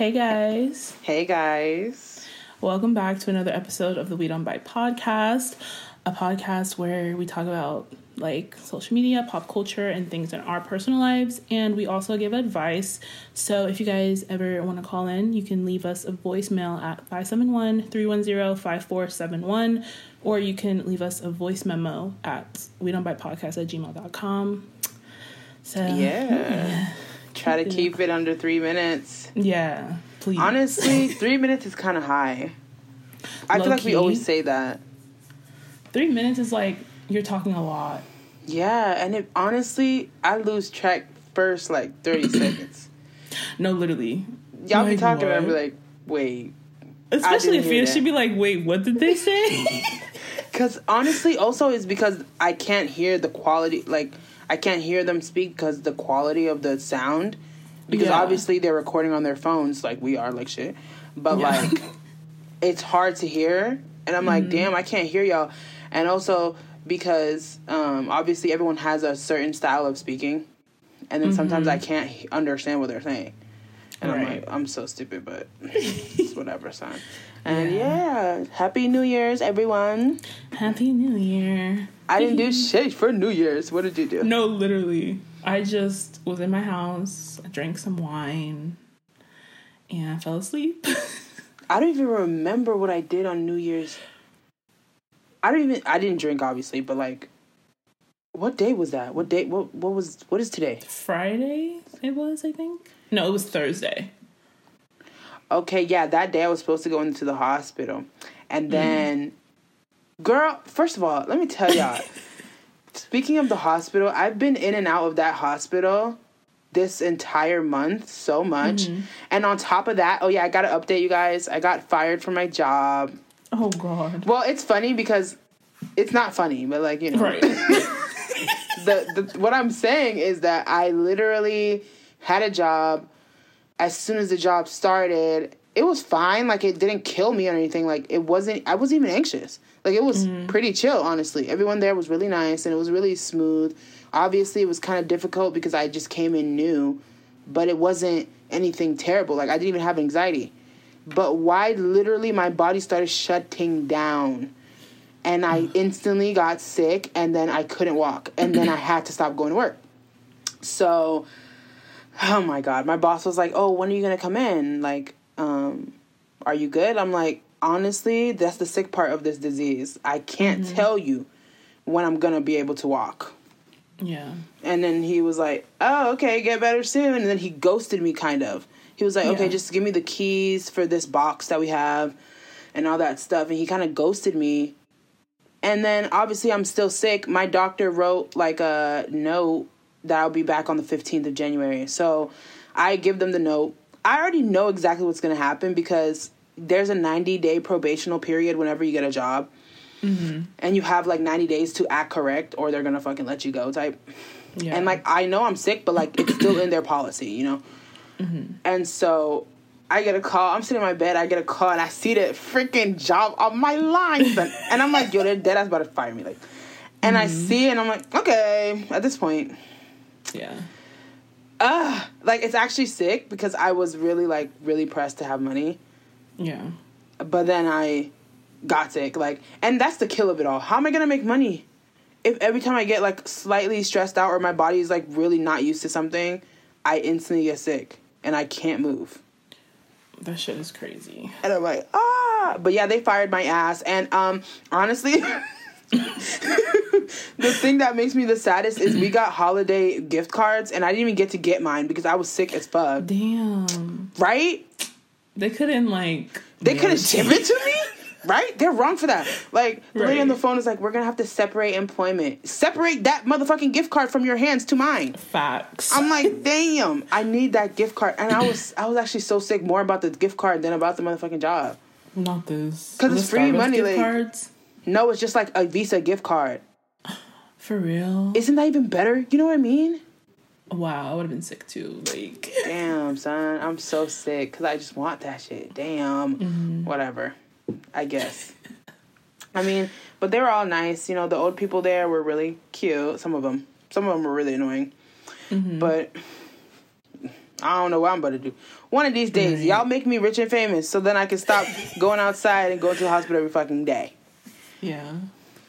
Hey guys. Hey guys. Welcome back to another episode of the We Don't Buy Podcast, a podcast where we talk about like social media, pop culture, and things in our personal lives, and we also give advice. So if you guys ever want to call in, you can leave us a voicemail at 571-310-5471, or you can leave us a voice memo at wedon'tbuypodcast@gmail.com. So yeah. Try to keep it under 3 minutes. Yeah, please. Honestly, 3 minutes is kind of high. I feel like we always say that. 3 minutes is like you're talking a lot. Yeah, and it, honestly, I lose track first like 30 seconds. No, literally. Y'all be talking and I be like, wait. Especially Afia, she'd be like, wait, what did they say? Because honestly, also, it's because I can't hear the quality, like, I can't hear them speak because the quality of the sound. Because obviously they're recording on their phones like we are, like shit. But like, it's hard to hear. And I'm like, damn, I can't hear y'all. And also because obviously everyone has a certain style of speaking. And then sometimes I can't understand what they're saying. And I'm like, I'm so stupid, but it's whatever, son. And yeah, Happy New Year's, everyone. Happy New Year. I didn't do shit for New Year's. What did you do? No, literally. I just was in my house. I drank some wine. And I fell asleep. I don't even remember what I did on New Year's. I didn't drink, obviously, but like, what day was that? What day? What is today? Friday, it was, I think. No, it was Thursday. Okay, yeah, that day I was supposed to go into the hospital. And then... Girl, first of all, let me tell y'all, speaking of the hospital, I've been in and out of that hospital this entire month so much. And on top of that, oh yeah, I got to update you guys. I got fired from my job. Oh, God. Well, it's funny because it's not funny, but like, you know. Right. What I'm saying is that I literally had a job. As soon as the job started, it was fine. Like, it didn't kill me or anything. Like, I wasn't even anxious. Like, it was pretty chill, honestly. Everyone there was really nice, and it was really smooth. Obviously, it was kind of difficult because I just came in new, but it wasn't anything terrible. Like, I didn't even have anxiety. But why literally my body started shutting down, and I instantly got sick, and then I couldn't walk, and then I had to stop going to work. So, oh, my God. My boss was like, oh, when are you going to come in? Like, are you good? I'm like, honestly, that's the sick part of this disease. I can't tell you when I'm going to be able to walk. Yeah. And then he was like, oh, okay, get better soon. And then he ghosted me, kind of. He was like, okay, just give me the keys for this box that we have and all that stuff. And he kind of ghosted me. And then, obviously, I'm still sick. My doctor wrote, like, a note that I'll be back on the 15th of January. So I give them the note. I already know exactly what's going to happen because... there's a 90-day probational period whenever you get a job. And you have, like, 90 days to act correct or they're going to fucking let you go type. Yeah. And, like, I know I'm sick, but, like, it's still in their policy, you know? And so I get a call. I'm sitting in my bed. I get a call, and I see that freaking job on my line. And I'm like, yo, they're dead ass about to fire me. Like, and I see it, and I'm like, okay, at this point. Yeah. Like, it's actually sick because I was really, like, really pressed to have money. Yeah. But then I got sick. Like, and that's the kill of it all. How am I going to make money if every time I get, like, slightly stressed out or my body is, like, really not used to something, I instantly get sick and I can't move? That shit is crazy. And I'm like, ah. But, yeah, they fired my ass. And, honestly, the thing that makes me the saddest is we got holiday gift cards and I didn't even get to get mine because I was sick as fuck. Damn. Right? They couldn't, like... They couldn't ship it to me? Right? They're wrong for that. Like, the lady on the phone is like, we're going to have to separate employment. Separate that motherfucking gift card from your hands to mine. Facts. I'm like, damn, I need that gift card. And I was actually so sick more about the gift card than about the motherfucking job. Not this. Because it's free Starbucks money. Like, cards? No, it's just like a Visa gift card. For real? Isn't that even better? You know what I mean? Wow, I would have been sick too. Like, damn, son, I'm so sick because I just want that shit. Damn, whatever, I guess. I mean, but they were all nice. You know, the old people there were really cute. Some of them were really annoying, but I don't know what I'm about to do. One of these days, y'all make me rich and famous so then I can stop going outside and go to the hospital every fucking day. Yeah.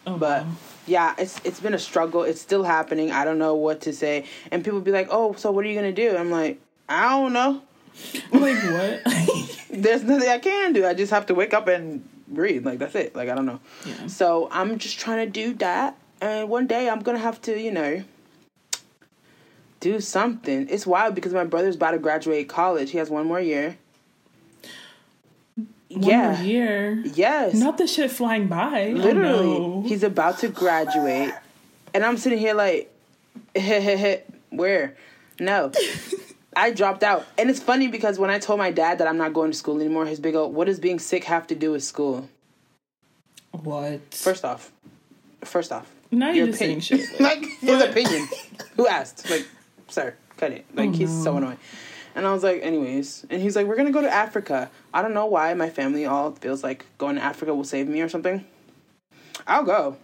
Oh, but, wow. Yeah, it's been a struggle. It's still happening. I don't know what to say. And people be like, oh, so what are you going to do? I'm like, I don't know. Like, what? There's nothing I can do. I just have to wake up and breathe. Like, that's it. Like, I don't know. Yeah. So I'm just trying to do that. And one day I'm going to have to, you know, do something. It's wild because my brother's about to graduate college. He has one more year. One more year? Yes. Not the shit flying by. Literally. Oh, no. He's about to graduate. And I'm sitting here like, where? No. I dropped out. And it's funny because when I told my dad that I'm not going to school anymore, his big old, what does being sick have to do with school? What? First off. Now you're just saying shit. Like, his opinion. Who asked? Like, sir, cut it. Like, he's so annoying. And I was like, anyways. And he's like, we're going to go to Africa. I don't know why my family all feels like going to Africa will save me or something. I'll go.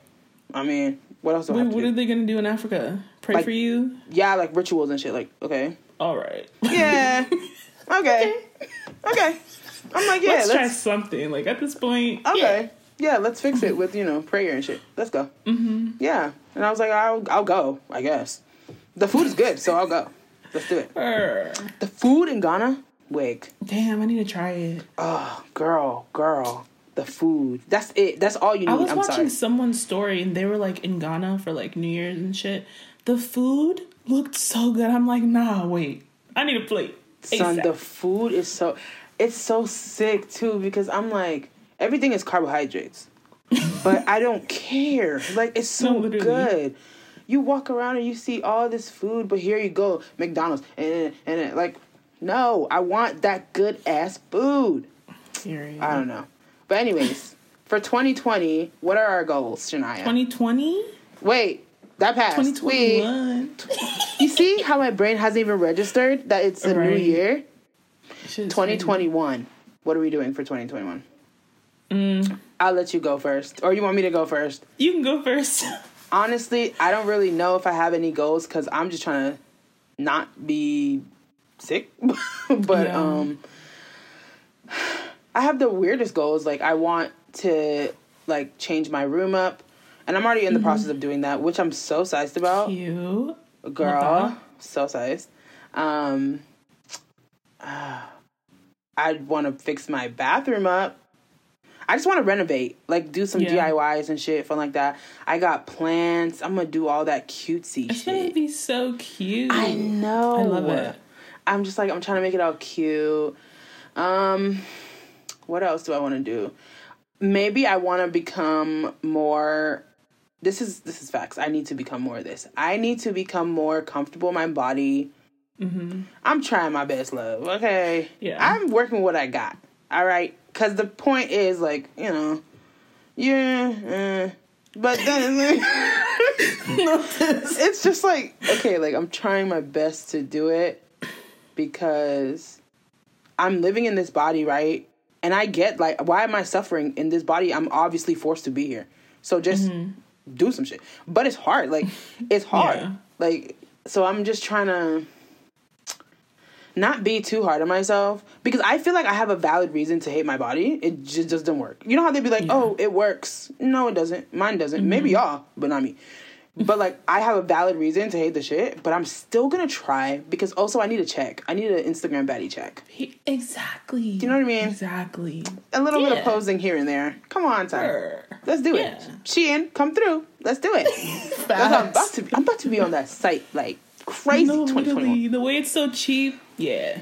I mean, what else do I have to do? What are they going to do in Africa? Pray like, for you? Yeah, like rituals and shit. Like, okay. All right. Yeah. Okay. I'm like, yeah. Let's try something. Like, at this point. Okay. Yeah, let's fix it with, you know, prayer and shit. Let's go. Mm-hmm. Yeah. And I was like, I'll go, I guess. The food is good, so I'll go. Let's do it. The food in Ghana? Wig. Damn, I need to try it. Oh, girl. The food. That's it. That's all you need. I was watching someone's story, and they were, like, in Ghana for, like, New Year's and shit. The food looked so good. I'm like, nah, wait. I need a plate. Son, ASAP. The food is so... It's so sick, too, because I'm like... Everything is carbohydrates, but I don't care. Like, it's so good. You walk around and you see all this food, but here you go, McDonald's, and like, no, I want that good-ass food. I don't know. But anyways, for 2020, what are our goals, Shania? 2020? Wait, that passed. 2021. You see how my brain hasn't even registered that it's a new year? 2021. What are we doing for 2021? I'll let you go first. Or you want me to go first? You can go first. Honestly, I don't really know if I have any goals because I'm just trying to not be sick. But yeah. I have the weirdest goals. Like, I want to, like, change my room up. And I'm already in the process of doing that, which I'm so sized about. Cute. Girl, so sized. I want to fix my bathroom up. I just want to renovate, like do some DIYs and shit, fun like that. I got plants. I'm going to do all that cutesy shit. It's going to be so cute. I know. I love it. I'm just like, I'm trying to make it all cute. What else do I want to do? Maybe I want to become more... This is facts. I need to become more of this. I need to become more comfortable in my body. Mm-hmm. I'm trying my best, love. Okay? Yeah. I'm working with what I got. All right? Because the point is, like, you know, but then it's like, it's just like, okay, like, I'm trying my best to do it because I'm living in this body, right? And I get, like, why am I suffering in this body? I'm obviously forced to be here. So just do some shit. But it's hard. Like, it's hard. Yeah. Like, so I'm just trying to... not be too hard on myself because I feel like I have a valid reason to hate my body. It just doesn't work. You know how they'd be like, oh, it works. No, it doesn't. Mine doesn't. Mm-hmm. Maybe y'all, but not me. But like, I have a valid reason to hate the shit, but I'm still going to try because also I need a check. I need an Instagram baddie check. Exactly. Do you know what I mean? Exactly. A little bit of posing here and there. Come on, Tyler. Let's do it. Shein, come through. Let's do it. I'm about to be on that site like crazy. No, 2021. The way it's so cheap. Yeah.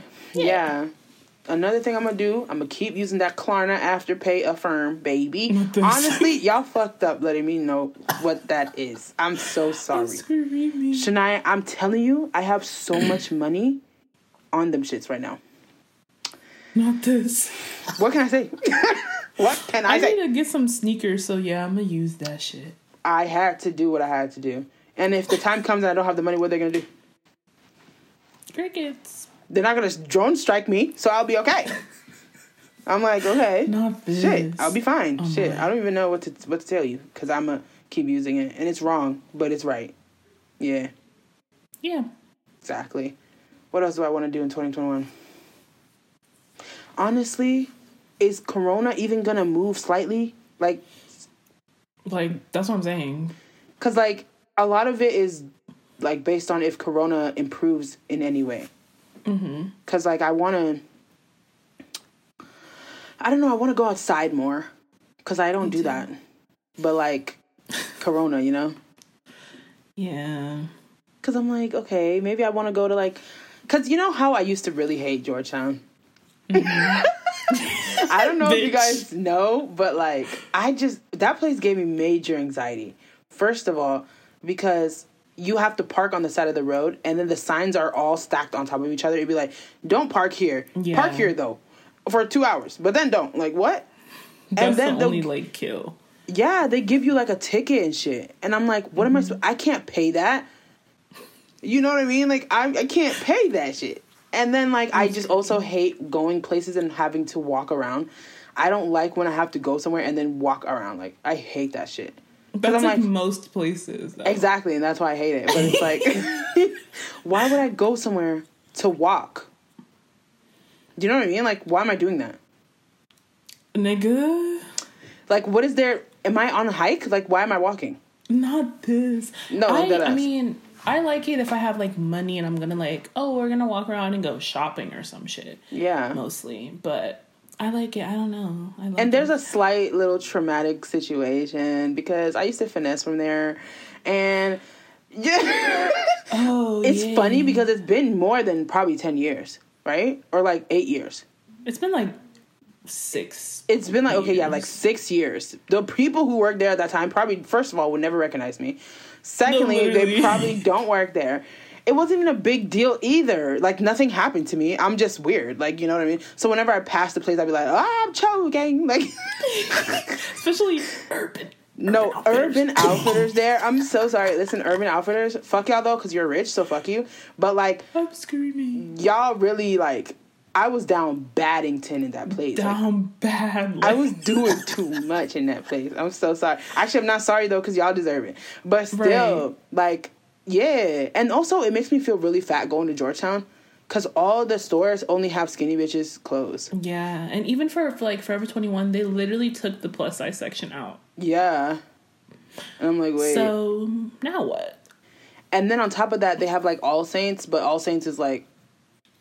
Another thing I'm going to do, I'm going to keep using that Klarna Afterpay Affirm, baby. Honestly, y'all fucked up letting me know what that is. I'm so sorry. Shania, I'm telling you, I have so much money on them shits right now. Not this. What can I say? I need to get some sneakers, so yeah, I'm going to use that shit. I had to do what I had to do. And if the time comes and I don't have the money, what are they going to do? Crickets. They're not going to drone strike me, so I'll be okay. I'm like, okay. Not this. Shit, I'll be fine. Oh, shit, I don't even know what to tell you because I'm going to keep using it. And it's wrong, but it's right. Yeah. Yeah. Exactly. What else do I want to do in 2021? Honestly, is Corona even going to move slightly? Like, that's what I'm saying. Because, like, a lot of it is, like, based on if Corona improves in any way. Mm-hmm. Because, like, I want to go outside more. Because I don't do that. But, like, Corona, you know? Yeah. Because I'm like, okay, maybe I want to go to, like... Because you know how I used to really hate Georgetown? Mm-hmm. I don't know if you guys know, but, like, that place gave me major anxiety. First of all, because you have to park on the side of the road, and then the signs are all stacked on top of each other. You'd be like, don't park here. Yeah. Park here, though, for 2 hours. But then don't. Like, what? That's and then the only, like, kill. Yeah, they give you, like, a ticket and shit. And I'm like, what am I can't pay that. You know what I mean? Like, I can't pay that shit. And then, like, I just also hate going places and having to walk around. I don't like when I have to go somewhere and then walk around. Like, I hate that shit. That's I'm like most places, though. Exactly, and that's why I hate it. But it's like, why would I go somewhere to walk? Do you know what I mean? Like, why am I doing that? Nigga. Like, what is there? Am I on a hike? Like, why am I walking? Not this. No, I mean... I like it if I have, like, money and I'm going to, like, oh, we're going to walk around and go shopping or some shit. Yeah. Mostly. But I like it. I don't know. I like and there's it. A slight little traumatic situation because I used to finesse from there. And yeah. Oh, it's funny because it's been more than probably 10 years, right? Or, like, 8 years. It's been, like, 6. It's been, like, years. Okay, yeah, like 6 years. The people who worked there at that time probably, first of all, would never recognize me. Secondly, they probably don't work there. It wasn't even a big deal either. Like, nothing happened to me. I'm just weird. Like, you know what I mean? So whenever I pass the place, I'd be like, I'm choking. Like, especially Urban. No, Urban Outfitters there. I'm so sorry. Listen, Urban Outfitters, fuck y'all, though, because you're rich, so fuck you. But, like, I'm screaming. Y'all really, like, I was down Baddington in that place. Down like, bad. Like. I was doing too much in that place. I'm so sorry. Actually, I'm not sorry, though, because y'all deserve it. But still, right. Like, yeah. And also, it makes me feel really fat going to Georgetown because all the stores only have skinny bitches clothes. Yeah. And even for like, Forever 21, they literally took the plus-size section out. Yeah. And I'm like, wait. So, now what? And then on top of that, they have, like, All Saints, but All Saints is, like,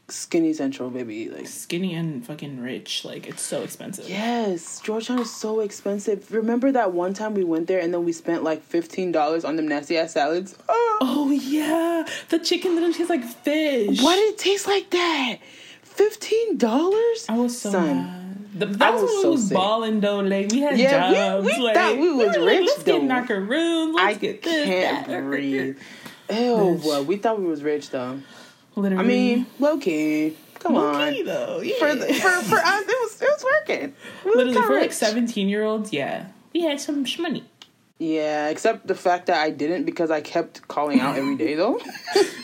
skinny central, baby. Like, skinny and fucking rich. Like, it's so expensive. Yes, Georgetown is so expensive. Remember that one time we went there and then we spent like $15 on them nasty ass salads? Oh yeah, the chicken didn't taste like fish. Why did it taste like that? $15? I was so mad. That's when we was balling though. Like, we had jobs. We like, thought we was rich. Like, let's get macaroons. Let's get this. I can't breathe. Ew. Bitch. We thought we was rich though. Literally. I mean, low-key. Come on. Low-key, though. Yeah. For us, it was working. We literally, for, rich. Like, 17-year-olds, yeah. We had some shmoney. Yeah, except the fact that I didn't because I kept calling out every day, though.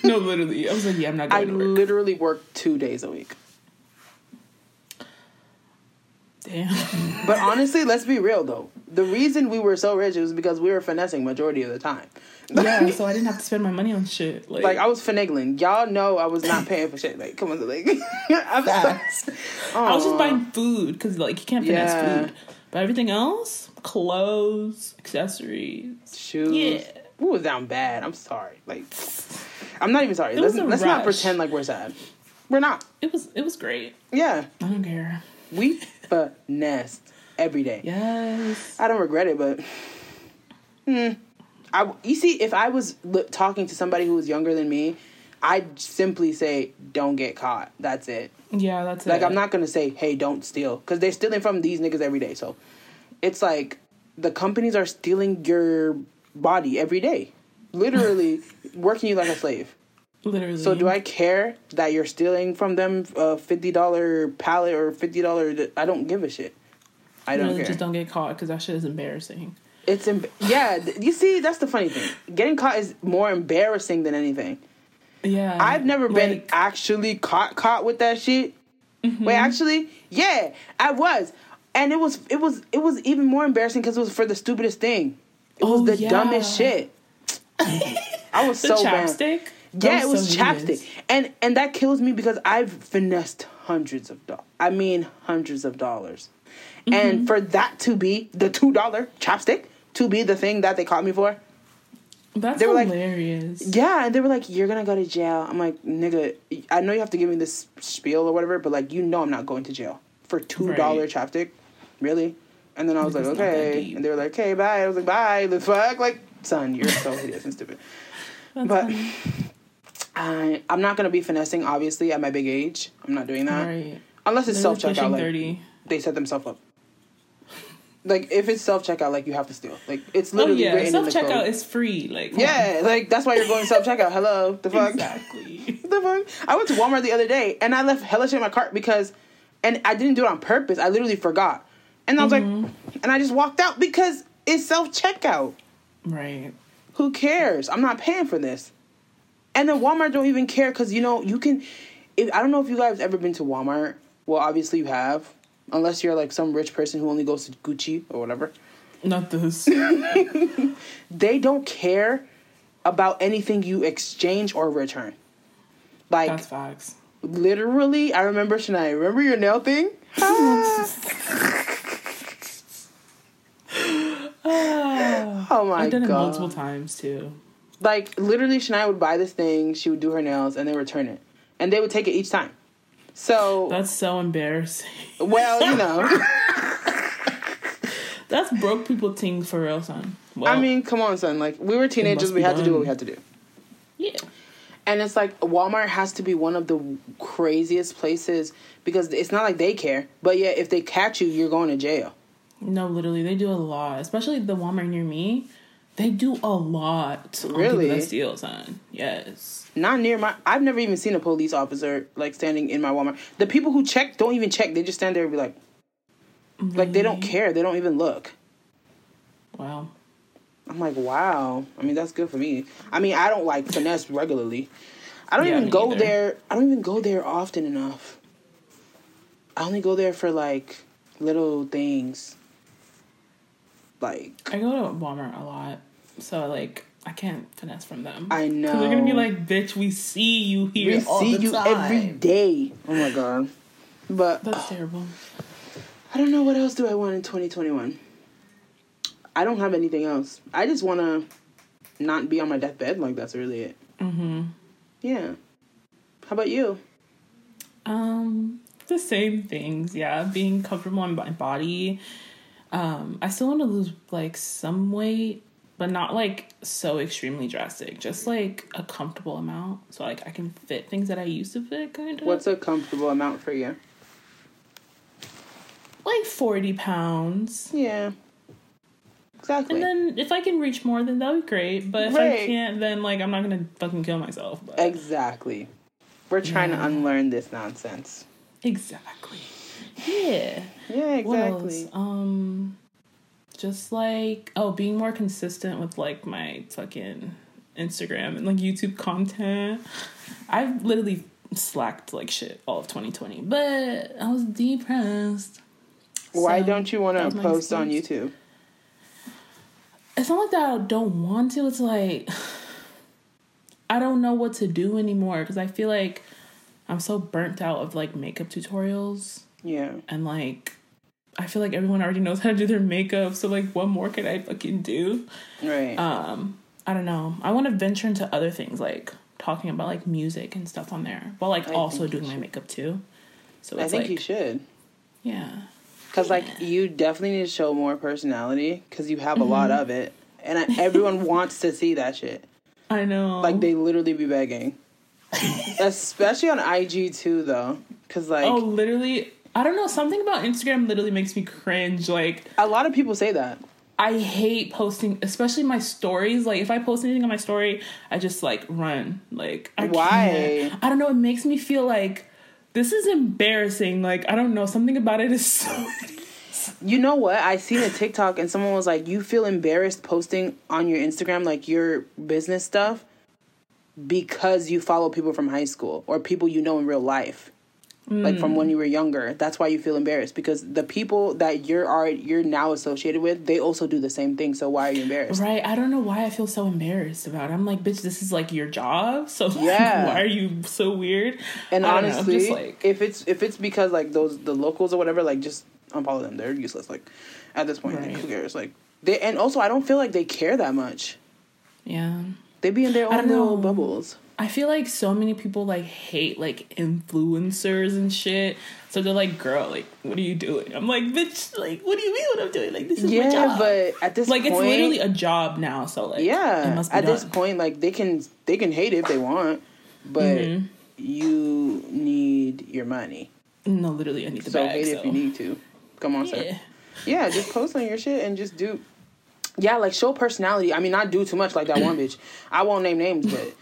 No, literally. I was like, yeah, I'm not going to work. I literally worked 2 days a week. Damn. But honestly, let's be real, though. The reason we were so rich was because we were finessing majority of the time. Yeah, so I didn't have to spend my money on shit. Like, I was finagling. Y'all know I was not paying for shit. Like, come on, like, I was just buying food because, like, you can't finesse food. But everything else, clothes, accessories, shoes. Yeah, we was down bad. I'm sorry. Like, I'm not even sorry. Let's not pretend like we're sad. We're not. It was great. Yeah, I don't care. We finessed every day. Yes, I don't regret it, but. You see, if I was talking to somebody who was younger than me, I'd simply say, don't get caught. That's it. Yeah, that's it. Like, I'm not going to say, hey, don't steal. Because they're stealing from these niggas every day. So it's like the companies are stealing your body every day. Literally working you like a slave. Literally. So do I care that you're stealing from them a $50 pallet or $50? I don't give a shit. I don't care. Just don't get caught because that shit is embarrassing. It's you see, that's the funny thing. Getting caught is more embarrassing than anything. Yeah. I've never been actually caught with that shit. Mm-hmm. Wait, actually, yeah, I was. And it was even more embarrassing cuz it was for the stupidest thing. It was the dumbest shit. I was so bad. The chapstick? Yeah, it was chapstick. And that kills me because I've finessed hundreds of dollars. Mm-hmm. And for that to be the $2 chapstick, to be the thing that they caught me for. That's hilarious. Like, yeah, and they were like, you're going to go to jail. I'm like, nigga, I know you have to give me this spiel or whatever, but, like, you know I'm not going to jail for $2 chapstick. Really? And then I was like, okay. And they were like, hey, bye. I was like, bye. The fuck? Like, son, you're so hideous and stupid. That's but I'm not going to be finessing, obviously, at my big age. I'm not doing that. Right. Unless it's self-checkout. Like, they set themselves up. Like, if it's self-checkout, like, you have to steal. Like, it's literally written in the code. Self-checkout is free. Like, yeah, like, that's why you're going self-checkout. Hello. The fuck? Exactly. The fuck? I went to Walmart the other day, and I left hella shit in my cart because... And I didn't do it on purpose. I literally forgot. And I was like... And I just walked out because it's self-checkout. Right. Who cares? I'm not paying for this. And then Walmart don't even care because, you know, you can... I don't know if you guys have ever been to Walmart. Well, obviously you have. Unless you're, like, some rich person who only goes to Gucci or whatever. Not this. They don't care about anything you exchange or return. Like, that's facts. Literally, I remember, Shania, remember your nail thing? Oh, my God. I've done it multiple times, too. Like, literally, Shania would buy this thing, she would do her nails, and then return it. And they would take it each time. So that's so embarrassing. Well, you know, that's broke people ting for real, son. Well, I mean, come on, son. Like, we were teenagers, we had to do what we had to do. Yeah, and it's like Walmart has to be one of the craziest places because it's not like they care, but yeah, if they catch you, you're going to jail. No, literally, they do a lot, especially the Walmart near me. They do a lot. Really? On that steal, son. Yes. Not near my... I've never even seen a police officer, like, standing in my Walmart. The people who check don't even check. They just stand there and be like... Really? Like, they don't care. They don't even look. Wow. I'm like, wow. I mean, that's good for me. I mean, I don't, like, finesse regularly. I don't even go there. I don't even go there often enough. I only go there for, like, little things. Like... I go to Walmart a lot. So, like, I can't finesse from them. I know. They're going to be like, bitch, we see you here all the time. We see you every day. Oh, my God. But... That's terrible. I don't know. What else do I want in 2021? I don't have anything else. I just want to not be on my deathbed. Like, that's really it. Mm-hmm. Yeah. How about you? The same things, yeah. Being comfortable in my body. I still want to lose, like, some weight. But not, like, so extremely drastic. Just, like, a comfortable amount. So, like, I can fit things that I used to fit, kind of. What's a comfortable amount for you? Like, 40 pounds. Yeah. Exactly. And then if I can reach more, then that would be great. But if I can't, then, like, I'm not going to fucking kill myself. But. Exactly. We're trying to unlearn this nonsense. Exactly. Yeah. Yeah, exactly. What else? Just, like, being more consistent with, like, my fucking Instagram and, like, YouTube content. I've literally slacked, like, shit all of 2020. But I was depressed. Why don't you want to post on YouTube? It's not like that I don't want to. It's like, I don't know what to do anymore. Because I feel like I'm so burnt out of, like, makeup tutorials. Yeah. And, like... I feel like everyone already knows how to do their makeup, so, like, what more could I fucking do? Right. I don't know. I want to venture into other things, like, talking about, like, music and stuff on there, while, like, also doing my makeup, too. So it's, I think, like, you should. Yeah. Because, like, you definitely need to show more personality, because you have a lot of it, and everyone wants to see that shit. I know. Like, they literally be begging. Especially on IG, too, though, because, like... Oh, literally... I don't know. Something about Instagram literally makes me cringe. Like, a lot of people say that. I hate posting, especially my stories. Like, if I post anything on my story, I just, like, run. Like, I don't know. It makes me feel like this is embarrassing. Like, I don't know. Something about it is so... You know what? I seen a TikTok and someone was like, you feel embarrassed posting on your Instagram, like, your business stuff because you follow people from high school or people you know in real life. like from when you were younger. That's why you feel embarrassed, because the people that you're now associated with, they also do the same thing. So why are you embarrassed? Right. I don't know why I feel so embarrassed about it. I'm like, bitch, this is like your job. So yeah. Why are you so weird? And honestly, just, like, if it's because like the locals or whatever, like just unfollow them. They're useless. Like at this point, right. Like, who cares? Like and also I don't feel like they care that much. Yeah. They be in their own little bubbles. I feel like so many people, like, hate, like, influencers and shit. So they're like, girl, like, what are you doing? I'm like, bitch, like, what do you mean what I'm doing? Like, this is my job. Yeah, but at this point... Like, it's literally a job now, so, like, yeah, it must be done. At this point, like, they can hate it if they want, but you need your money. No, literally, I need the bag, so hate if you need to. Come on, sir. Yeah, just post on your shit and just do... Yeah, like, show personality. I mean, not do too much like that one bitch. I won't name names, but...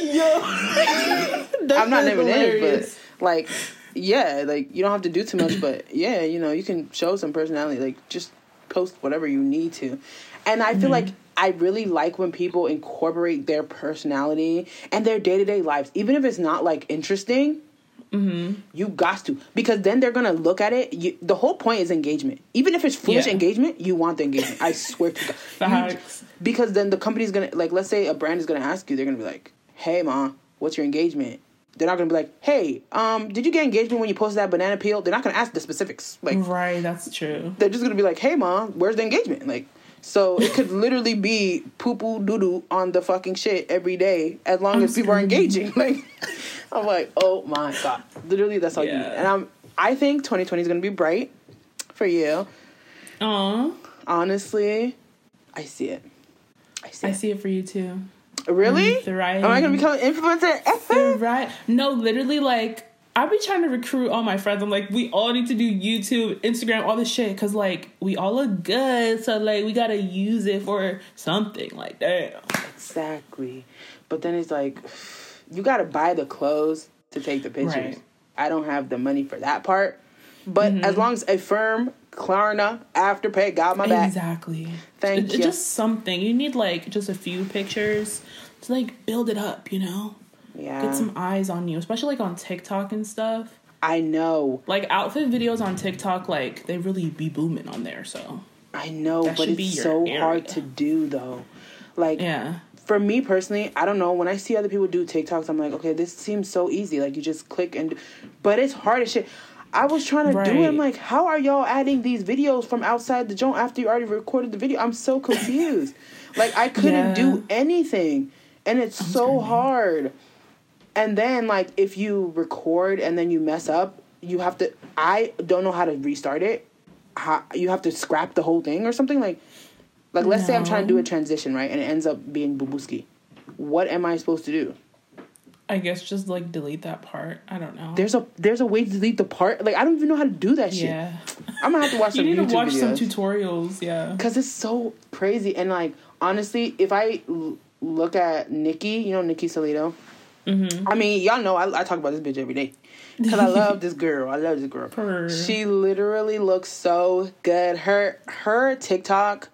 Yo, I'm not naming names, but like, yeah, like you don't have to do too much, but yeah, you know, you can show some personality. Like, just post whatever you need to. And I feel like I really like when people incorporate their personality and their day-to-day lives, even if it's not like interesting. You got to, because then they're gonna look at it. The whole point is engagement. Even if it's foolish engagement, you want the engagement. I swear to God. Facts. Because then the company's gonna, like, let's say a brand is gonna ask you, they're gonna be like, "Hey, ma, what's your engagement?" They're not gonna be like, "Hey, did you get engagement when you posted that banana peel?" They're not gonna ask the specifics. Like, right, that's true. They're just gonna be like, "Hey, ma, where's the engagement?" Like, so it could literally be poo-poo doo-doo on the fucking shit every day as long as people are engaging. Like, I'm like, oh my God. Literally, that's all you need. And I think 2020 is going to be bright for you. Aww. Honestly, I see it. I see it for you too. Really? Am I going to become an influencer? Right? No, literally, like, I be trying to recruit all my friends. I'm like, we all need to do YouTube, Instagram, all this shit. Because, like, we all look good. So, like, we got to use it for something. Like, damn. Exactly. But then it's like, you got to buy the clothes to take the pictures. Right. I don't have the money for that part. But as long as Affirm, Klarna, Afterpay got my back. Exactly. Thank you. Just something. You need, like, just a few pictures to, like, build it up, you know? Yeah. Get some eyes on you, especially like on TikTok and stuff. I know. Like outfit videos on TikTok, like they really be booming on there, so. I know, but it's so hard to do though. Like for me personally, I don't know, when I see other people do TikToks, I'm like, okay, this seems so easy. Like you just click and but it's hard as shit. I was trying to do it. I'm like, how are y'all adding these videos from outside the joint after you already recorded the video? I'm so confused. Like I couldn't do anything. And it's so hard. And then, like, if you record and then you mess up, you have to... I don't know how to restart it. You have to scrap the whole thing or something? Like let's say I'm trying to do a transition, right? And it ends up being Bubuski. What am I supposed to do? I guess just, like, delete that part. I don't know. There's a way to delete the part. Like, I don't even know how to do that shit. Yeah. I'm going to have to watch some YouTube videos. You need to watch some tutorials, yeah. Because it's so crazy. And, like, honestly, if I look at Nikki, you know, Nikki Salido... I mean, y'all know I talk about this bitch every day because I love this girl. She literally looks so good. Her TikTok,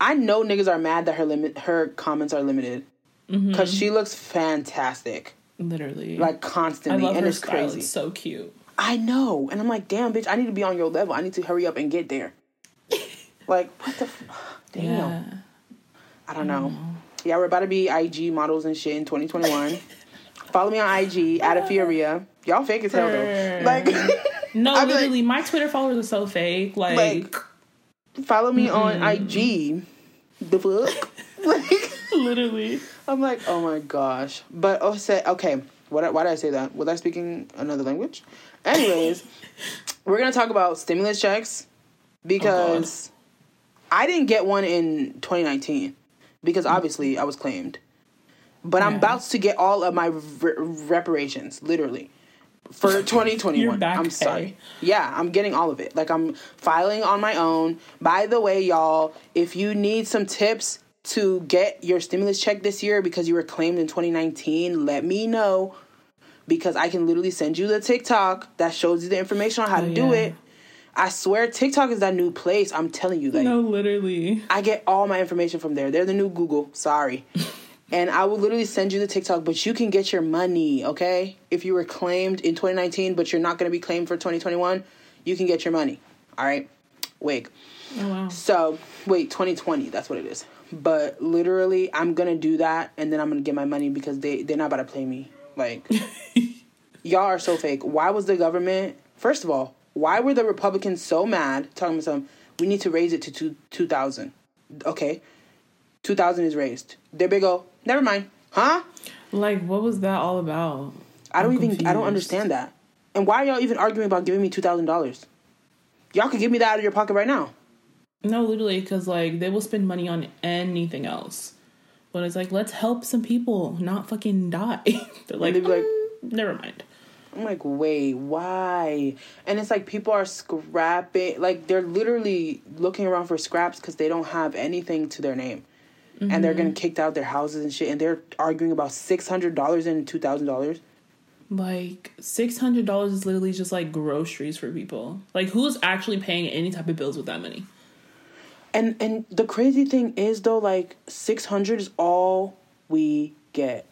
I know niggas are mad that her comments are limited because she looks fantastic. Literally, like constantly, I love and her it's style. Crazy. It's so cute. I know, and I'm like, damn, bitch, I need to be on your level. I need to hurry up and get there. Like, what the? Damn, yeah. I don't know. Yeah, we're about to be IG models and shit in 2021. Follow me on IG, at Afia Rhea. Y'all fake as hell, though. Like, no, literally, like, my Twitter followers are so fake. Like follow me on IG. The fuck? Like, literally. I'm like, oh my gosh. But, okay, why did I say that? Was I speaking another language? Anyways, we're going to talk about stimulus checks because I didn't get one in 2019. Because obviously I was claimed. But I'm about to get all of my reparations, literally, for 2021. Your back pay. Sorry. Yeah, I'm getting all of it. Like, I'm filing on my own. By the way, y'all, if you need some tips to get your stimulus check this year because you were claimed in 2019, let me know. Because I can literally send you the TikTok that shows you the information on how to do it. I swear, TikTok is that new place. I'm telling you, like, no, literally. I get all my information from there. They're the new Google. Sorry. And I will literally send you the TikTok, but you can get your money, okay? If you were claimed in 2019, but you're not going to be claimed for 2021, you can get your money, all right? Wig. Oh, wow. So, wait, 2020, that's what it is. But literally, I'm going to do that, and then I'm going to get my money because they're not about to play me. Like, y'all are so fake. Why was the government... First of all, why were the Republicans so mad talking about something? We need to raise it to 2,000. Okay. 2,000 is raised. There we go. Never mind. Huh? Like, what was that all about? I don't understand that. And why are y'all even arguing about giving me $2,000? Y'all could give me that out of your pocket right now. No, literally, because, like, they will spend money on anything else. But it's like, let's help some people not fucking die. They're like, never mind. I'm like, wait, why? And it's like people are scrapping. Like, they're literally looking around for scraps because they don't have anything to their name. Mm-hmm. And they're getting kicked out of their houses and shit. And they're arguing about $600 and $2,000. Like, $600 is literally just, like, groceries for people. Like, who's actually paying any type of bills with that money? And the crazy thing is, though, like, $600 is all we get.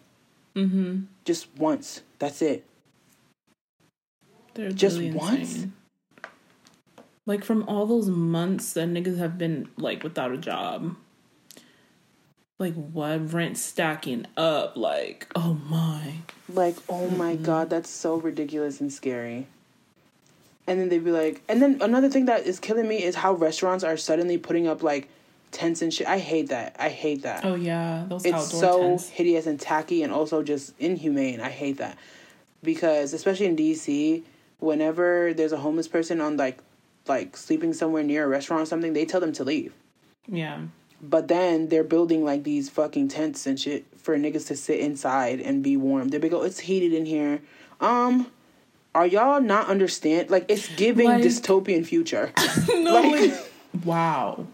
Mm-hmm. Just once. That's it. They're just really once? Like, from all those months that niggas have been, like, without a job. Like, what? Rent stacking up. Like, oh, my. Like, oh, my God. That's so ridiculous and scary. And then they'd be like... And then another thing that is killing me is how restaurants are suddenly putting up, like, tents and shit. I hate that. Oh, yeah. Those outdoor tents. It's so hideous and tacky and also just inhumane. I hate that. Because, especially in D.C., whenever there's a homeless person on, like sleeping somewhere near a restaurant or something, they tell them to leave. Yeah. But then they're building, like, these fucking tents and shit for niggas to sit inside and be warm. They go, it's heated in here. Are y'all not understand? Like, it's giving dystopian future. No, wow.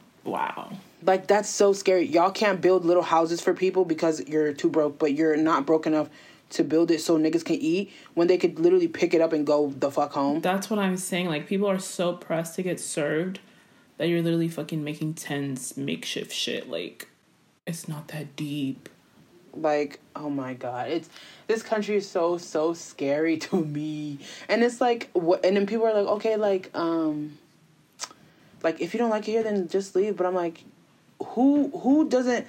Like, that's so scary. Y'all can't build little houses for people because you're too broke, but you're not broke enough to build it so niggas can eat when they could literally pick it up and go the fuck home. That's what I'm saying. Like, people are so pressed to get served that you're literally fucking making tents, makeshift shit. Like, it's not that deep. Like, oh my God. This country is so, so scary to me. And it's like, what? And then people are like, okay, like, if you don't like it here, then just leave. But I'm like, who doesn't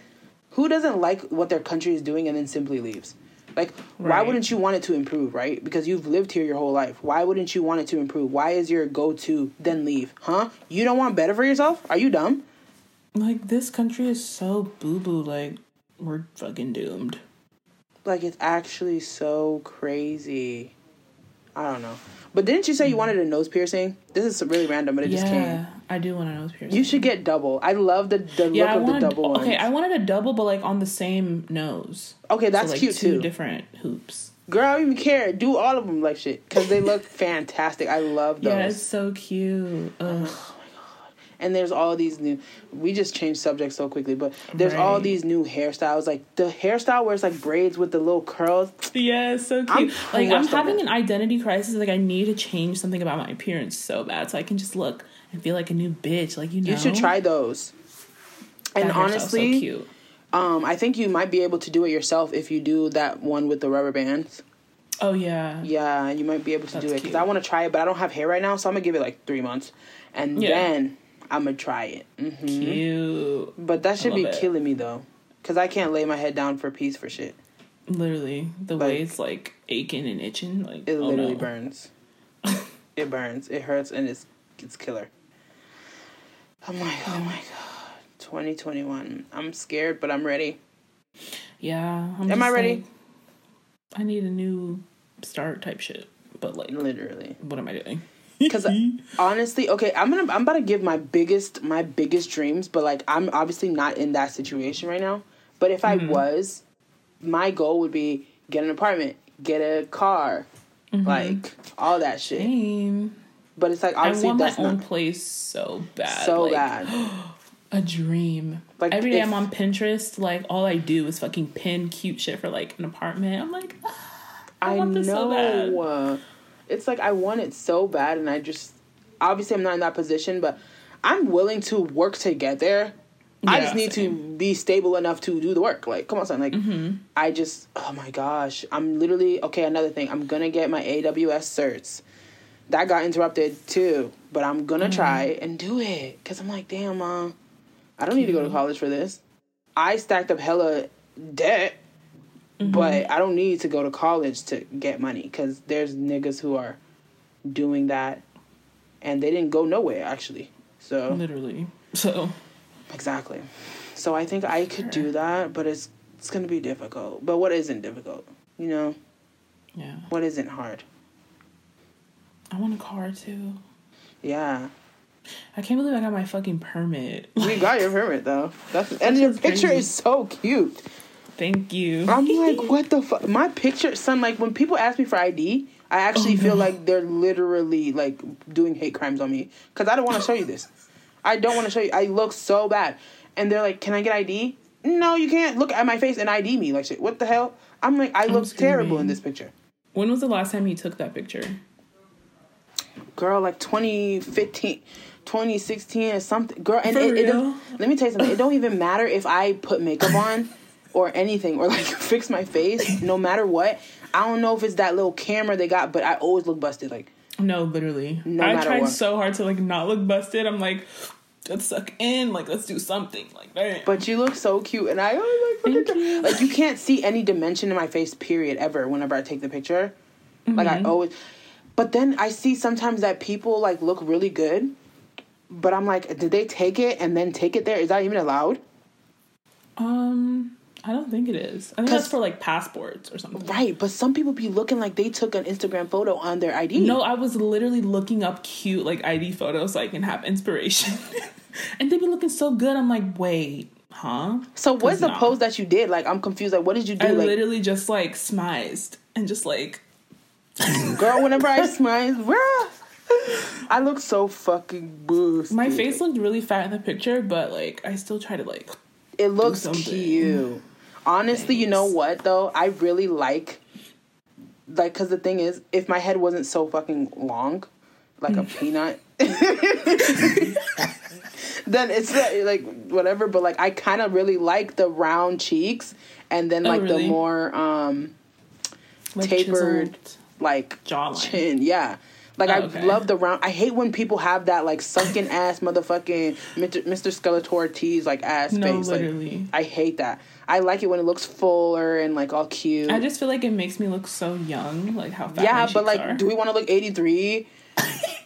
like what their country is doing and then simply leaves? Like, Why wouldn't you want it to improve, right? Because you've lived here your whole life. Why wouldn't you want it to improve? Why is your go-to then leave? Huh? You don't want better for yourself? Are you dumb? Like, this country is so boo-boo. Like, we're fucking doomed. Like, it's actually so crazy. I don't know. But didn't you say you wanted a nose piercing? This is really random, but it just came. Yeah, I do want a nose piercing. You should get double. I love the look of the double ones. Okay, I wanted a double, but, like, on the same nose. Okay, that's so, like, cute, too. Two different hoops. Girl, I don't even care. Do all of them like shit, because they look fantastic. I love those. Yeah, it's so cute. Ugh. Oh, my God. And there's all these new... We just changed subjects so quickly, but there's all these new hairstyles. Like, the hairstyle where it's, like, braids with the little curls. Yeah, it's so cute. I'm having an identity crisis. Like, I need to change something about my appearance so bad, so I can just look... I feel like a new bitch, like, you know. You should try those. And that honestly, so cute. I think you might be able to do it yourself if you do that one with the rubber bands. Oh, yeah. Yeah, you might be able to do it. Because I want to try it, but I don't have hair right now, so I'm going to give it, like, 3 months. And then I'm going to try it. Mm-hmm. Cute. But that should be killing me, though. Because I can't lay my head down for peace for shit. Literally. The way it's, like, aching and itching. Like, it literally burns. It burns. It hurts, and it's killer. I'm like, oh my God, 2021. I'm scared, but I'm ready. Yeah. Am I ready? Like, I need a new start type shit, but, like, literally, what am I doing? Because honestly, okay, I'm about to give my biggest dreams, but, like, I'm obviously not in that situation right now. But if I was, my goal would be get an apartment, get a car, like, all that shit. Same. But it's like, obviously, that's not... I want my own place so bad. So bad. A dream. Like, every day I'm on Pinterest, like, all I do is fucking pin cute shit for, like, an apartment. I'm like, I want this so bad. It's like, I want it so bad, and I just... Obviously, I'm not in that position, but I'm willing to work to get there. I just need to be stable enough to do the work. Like, come on, son. Like, I just, oh my gosh. I'm literally, okay, another thing. I'm going to get my AWS certs. That got interrupted too, but I'm going to try and do it. Because I'm like, damn, Mom, I don't need to go to college for this. I stacked up hella debt, but I don't need to go to college to get money. Because there's niggas who are doing that, and they didn't go nowhere, actually. So literally. So... Exactly. So I think I could do that, but it's going to be difficult. But what isn't difficult? You know? Yeah. What isn't hard? I want a car, too. Yeah. I can't believe I got my fucking permit. You got your permit, though. And your picture is so cute. Thank you. I'm like, what the fuck? My picture, son, like, when people ask me for ID, I actually feel like they're literally, like, doing hate crimes on me. Because I don't want to show you this. I don't want to show you. I look so bad. And they're like, can I get ID? No, you can't look at my face and ID me. Like, shit, what the hell? I'm like, I look terrible in this picture. When was the last time you took that picture? Girl, like 2015, 2016 or something. Girl, and let me tell you something. It don't even matter if I put makeup on or anything or, like, fix my face. No matter what. I don't know if it's that little camera they got, but I always look busted, like. No, literally. No, I tried so hard to, like, not look busted. I'm like, let's suck in. Like, let's do something. Like, damn. But you look so cute. And I always, like, look at you. Like, you can't see any dimension in my face, period, ever, whenever I take the picture. Like, I always... But then I see sometimes that people, like, look really good. But I'm like, did they take it and then take it there? Is that even allowed? I don't think it is. I think that's for, like, passports or something. Right, but some people be looking like they took an Instagram photo on their ID. No, I was literally looking up cute, like, ID photos so I can have inspiration. And they be looking so good. I'm like, wait, huh? So what's the pose that you did? Like, I'm confused. Like, what did you do? I literally just, like, smized and just, like... Girl, whenever I smized, I look so fucking boosted. My face looked really fat in the picture, but, like, I still try to, like... It looks cute. Honestly, you know what, though? I really like, because the thing is, if my head wasn't so fucking long, like a peanut, then it's, like, whatever. But, like, I kind of really like the round cheeks and then, like, the more like tapered, like, jawline. Chin. Yeah. Like, I love the round... I hate when people have that, like, sunken-ass motherfucking Mr. Skeletor tease, like, ass face. Literally. Like, I hate that. I like it when it looks fuller and, like, all cute. I just feel like it makes me look so young, like, how fat my cheeks but, like, are. Do we want to look 83?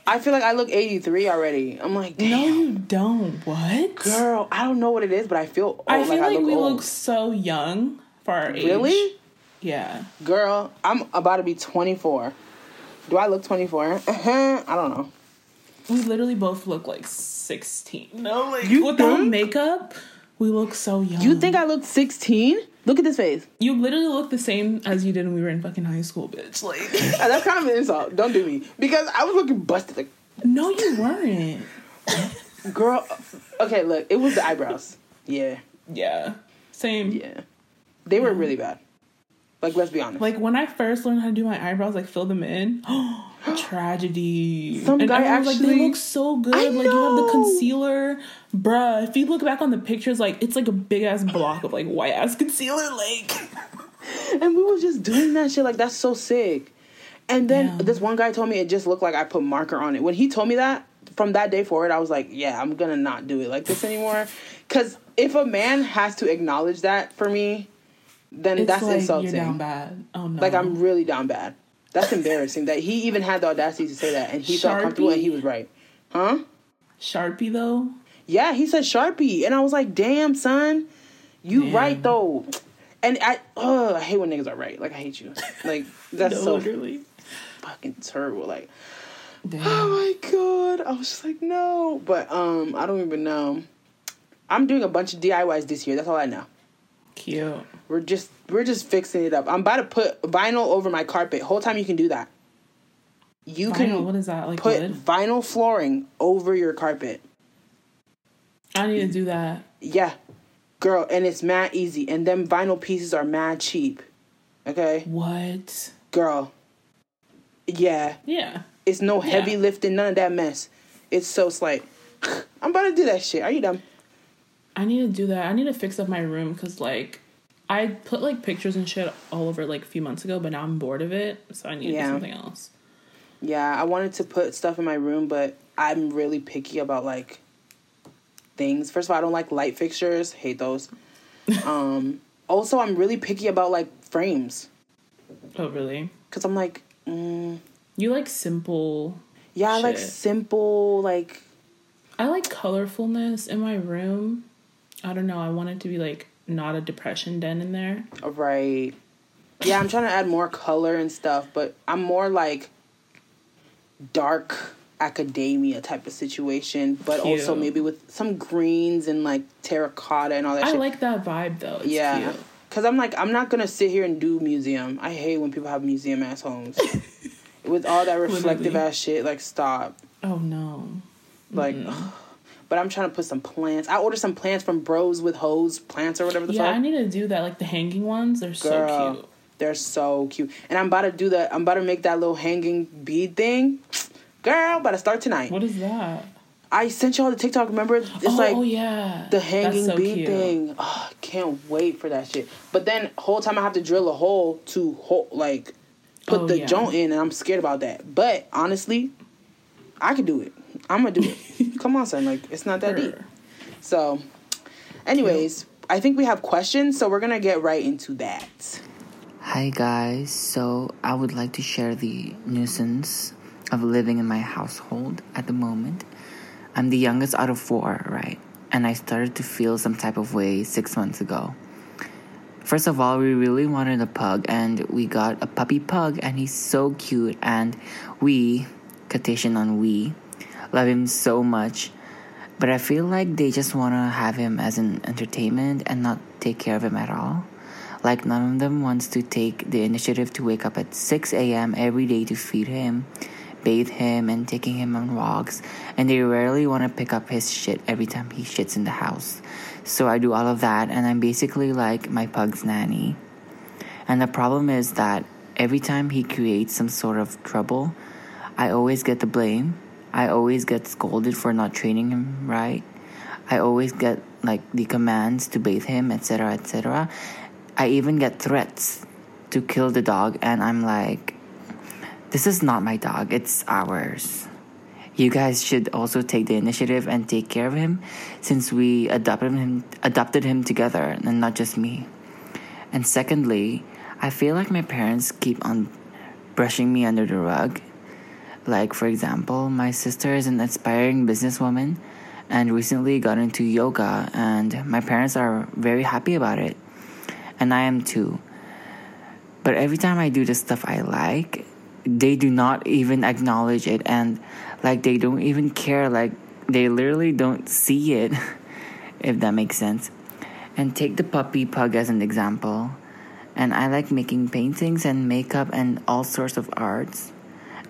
I feel like I look 83 already. I'm like, damn. No, you don't. What? Girl, I don't know what it is, but I feel old. I feel like I look old. Look so young for our age. Really? Yeah. Girl, I'm about to be 24. Do I look 24? I don't know. We literally both look like 16. No, like, without makeup, we look so young. You think I look 16? Look at this face. You literally look the same as you did when we were in fucking high school, bitch. Like, that's kind of an insult. Don't do me. Because I was looking busted. Like, no, you weren't. Girl. Okay, look. It was the eyebrows. Yeah. Yeah. Same. Yeah. They were really bad. Like, let's be honest. Like, when I first learned how to do my eyebrows, like, fill them in. Tragedy. Some guy actually... Like, they look so good. I like, know. You have the concealer. Bruh, if you look back on the pictures, like, it's, like, a big-ass block of, like, white-ass concealer. Like... And we were just doing that shit. Like, that's so sick. And then this one guy told me it just looked like I put marker on it. When he told me that, from that day forward, I was like, yeah, I'm gonna not do it like this anymore. Because if a man has to acknowledge that for me... Then it's that's like insulting. You're down bad. Oh, no. Like, I'm really down bad. That's embarrassing that he even had the audacity to say that, and he felt comfortable, and he was right. Huh? Sharpie, though? Yeah, he said Sharpie. And I was like, damn, son. You right, though. And I hate when niggas are right. Like, I hate you. Like, that's literally. Fucking terrible. Like, damn. Oh, my God. I was just like, no. But I don't even know. I'm doing a bunch of DIYs this year. That's all I know. Cute. We're just fixing it up. I'm about to put vinyl over my carpet. Whole time you can do that. You vinyl, can what is that? Like put wood? Vinyl flooring over your carpet. I need to do that. Yeah. Girl, and it's mad easy. And them vinyl pieces are mad cheap. Okay? What? Girl. Yeah. Yeah. It's no heavy lifting, none of that mess. It's so slight. I'm about to do that shit. Are you dumb? I need to do that. I need to fix up my room because, like, I put, like, pictures and shit all over, like, a few months ago, but now I'm bored of it, so I need to do something else. Yeah, I wanted to put stuff in my room, but I'm really picky about, like, things. First of all, I don't like light fixtures. Hate those. Also, I'm really picky about, like, frames. Oh, really? Because I'm like... You like simple... Yeah, shit. I like simple, like... I like colorfulness in my room. I don't know. I want it to be, like, not a depression den in there. Right. Yeah, I'm trying to add more color and stuff, but I'm more, like, dark academia type of situation, but cute. Also maybe with some greens and, like, terracotta and all that shit. I like that vibe, though. It's cute. Because I'm, like, I'm not going to sit here and do museum. I hate when people have museum-ass homes. With all that reflective-ass shit, like, stop. Oh, no. Like, but I'm trying to put some plants. I ordered some plants from Bros with Hose Plants or whatever the fuck. Yeah, I need to do that. Like, the hanging ones, they're so cute. They're so cute. And I'm about to do that. I'm about to make that little hanging bead thing. Girl, about to start tonight. What is that? I sent y'all the TikTok, remember? It's the hanging bead thing. Oh, can't wait for that shit. But then, whole time I have to drill a hole to, like, put the joint in, and I'm scared about that. But, honestly, I could do it. I'm gonna do it. Come on, son. Like, it's not that deep. So, anyways, I think we have questions, so we're gonna get right into that. Hi, guys. So, I would like to share the nuisance of living in my household at the moment. I'm the youngest out of four, right? And I started to feel some type of way 6 months ago. First of all, we really wanted a pug, and we got a puppy pug, and he's so cute, and we, quotation on we, love him so much, but I feel like they just want to have him as an entertainment and not take care of him at all. Like, none of them wants to take the initiative to wake up at 6 a.m. every day to feed him, bathe him, and taking him on walks, and they rarely want to pick up his shit every time he shits in the house. So I do all of that, and I'm basically like my pug's nanny. And the problem is that every time he creates some sort of trouble, I always get the blame. I always get scolded for not training him right. I always get, like, the commands to bathe him, etc., etc. I even get threats to kill the dog, and I'm like, this is not my dog, it's ours. You guys should also take the initiative and take care of him, since we adopted him together and not just me. And secondly, I feel like my parents keep on brushing me under the rug. Like, for example, my sister is an aspiring businesswoman and recently got into yoga, and my parents are very happy about it. And I am too. But every time I do the stuff I like, they do not even acknowledge it, and, like, they don't even care. Like, they literally don't see it, if that makes sense. And take the puppy pug as an example. And I like making paintings and makeup and all sorts of arts.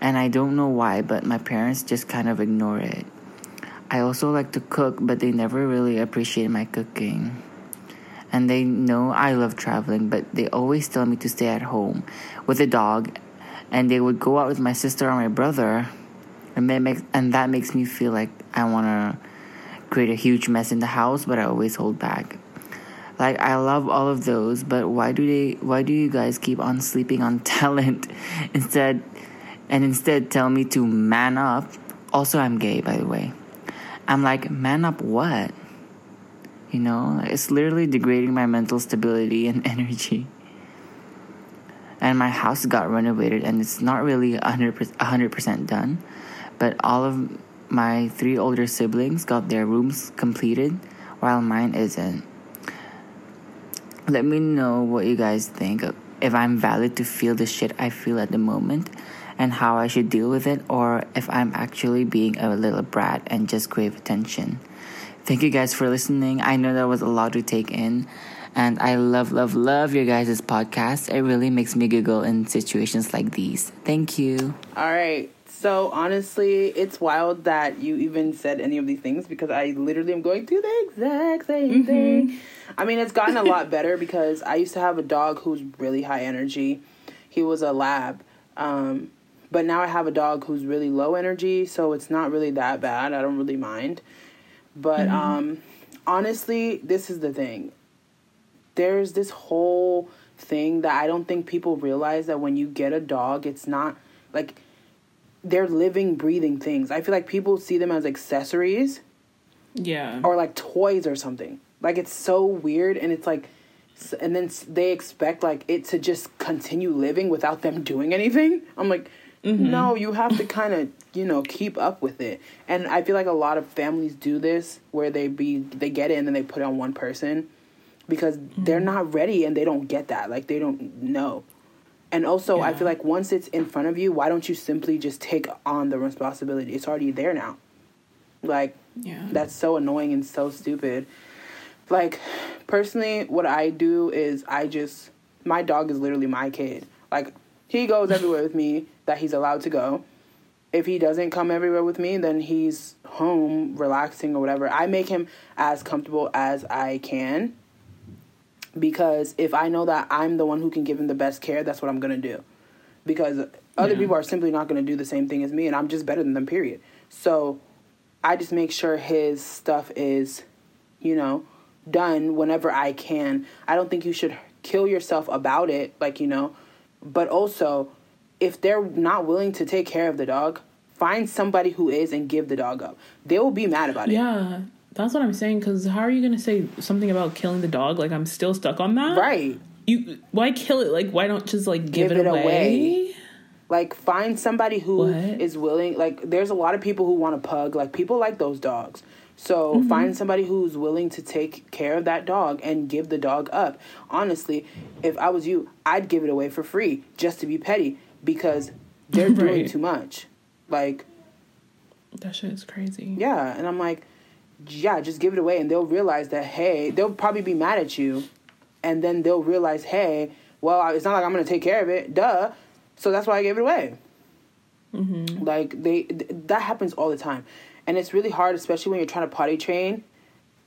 And I don't know why, but my parents just kind of ignore it. I also like to cook, but they never really appreciate my cooking. And they know I love traveling, but they always tell me to stay at home with a dog. And they would go out with my sister or my brother. And that makes me feel like I want to create a huge mess in the house, but I always hold back. Like, I love all of those, but why do you guys keep on sleeping on talent instead tell me to man up? Also, I'm gay, by the way. I'm like, man up what? You know, it's literally degrading my mental stability and energy. And my house got renovated, and it's not really 100% done. But all of my three older siblings got their rooms completed, while mine isn't. Let me know what you guys think, if I'm valid to feel the shit I feel at the moment, and how I should deal with it, or if I'm actually being a little brat and just crave attention. Thank you guys for listening. I know that was a lot to take in, and I love, love, love your guys' podcast. It really makes me giggle in situations like these. Thank you. All right. So, honestly, it's wild that you even said any of these things, because I literally am going through the exact same thing. I mean, it's gotten a lot better, because I used to have a dog who's really high energy. He was a lab. But now I have a dog who's really low energy, so it's not really that bad. I don't really mind. But honestly, this is the thing. There's this whole thing that I don't think people realize, that when you get a dog, it's not like they're living, breathing things. I feel like people see them as accessories. Yeah. Or like toys or something. Like, it's so weird. And it's like, and then they expect like it to just continue living without them doing anything. I'm like, mm-hmm. No, you have to kind of, you know, keep up with it. And I feel like a lot of families do this where they get it and then they put it on one person because mm-hmm. they're not ready and they don't get that. Like, they don't know. And also, yeah. I feel like once it's in front of you, why don't you simply just take on the responsibility? It's already there now. Like, yeah. That's so annoying and so stupid. Like, personally, what I do is my dog is literally my kid. Like, he goes everywhere with me that he's allowed to go. If he doesn't come everywhere with me, then he's home relaxing or whatever. I make him as comfortable as I can, because if I know that I'm the one who can give him the best care, that's what I'm going to do. Because other yeah. people are simply not going to do the same thing as me, and I'm just better than them, period. So I just make sure his stuff is, you know, done whenever I can. I don't think you should kill yourself about it, like, you know. But also, if they're not willing to take care of the dog, find somebody who is and give the dog up. They will be mad about it. Yeah, that's what I'm saying, because how are you going to say something about killing the dog? Like, I'm still stuck on that. Right. Why kill it? Like, why don't just, like, give it away? Like, find somebody who is willing. Like, there's a lot of people who want a pug. Like, people like those dogs. So mm-hmm. find somebody who's willing to take care of that dog and give the dog up. Honestly, if I was you, I'd give it away for free just to be petty, because they're right. doing too much. Like, that shit is crazy. Yeah. And I'm like, yeah, just give it away. And they'll realize that, hey, they'll probably be mad at you. And then they'll realize, hey, well, it's not like I'm going to take care of it. Duh. So that's why I gave it away. Mm-hmm. Like, that happens all the time. And it's really hard, especially when you're trying to potty train,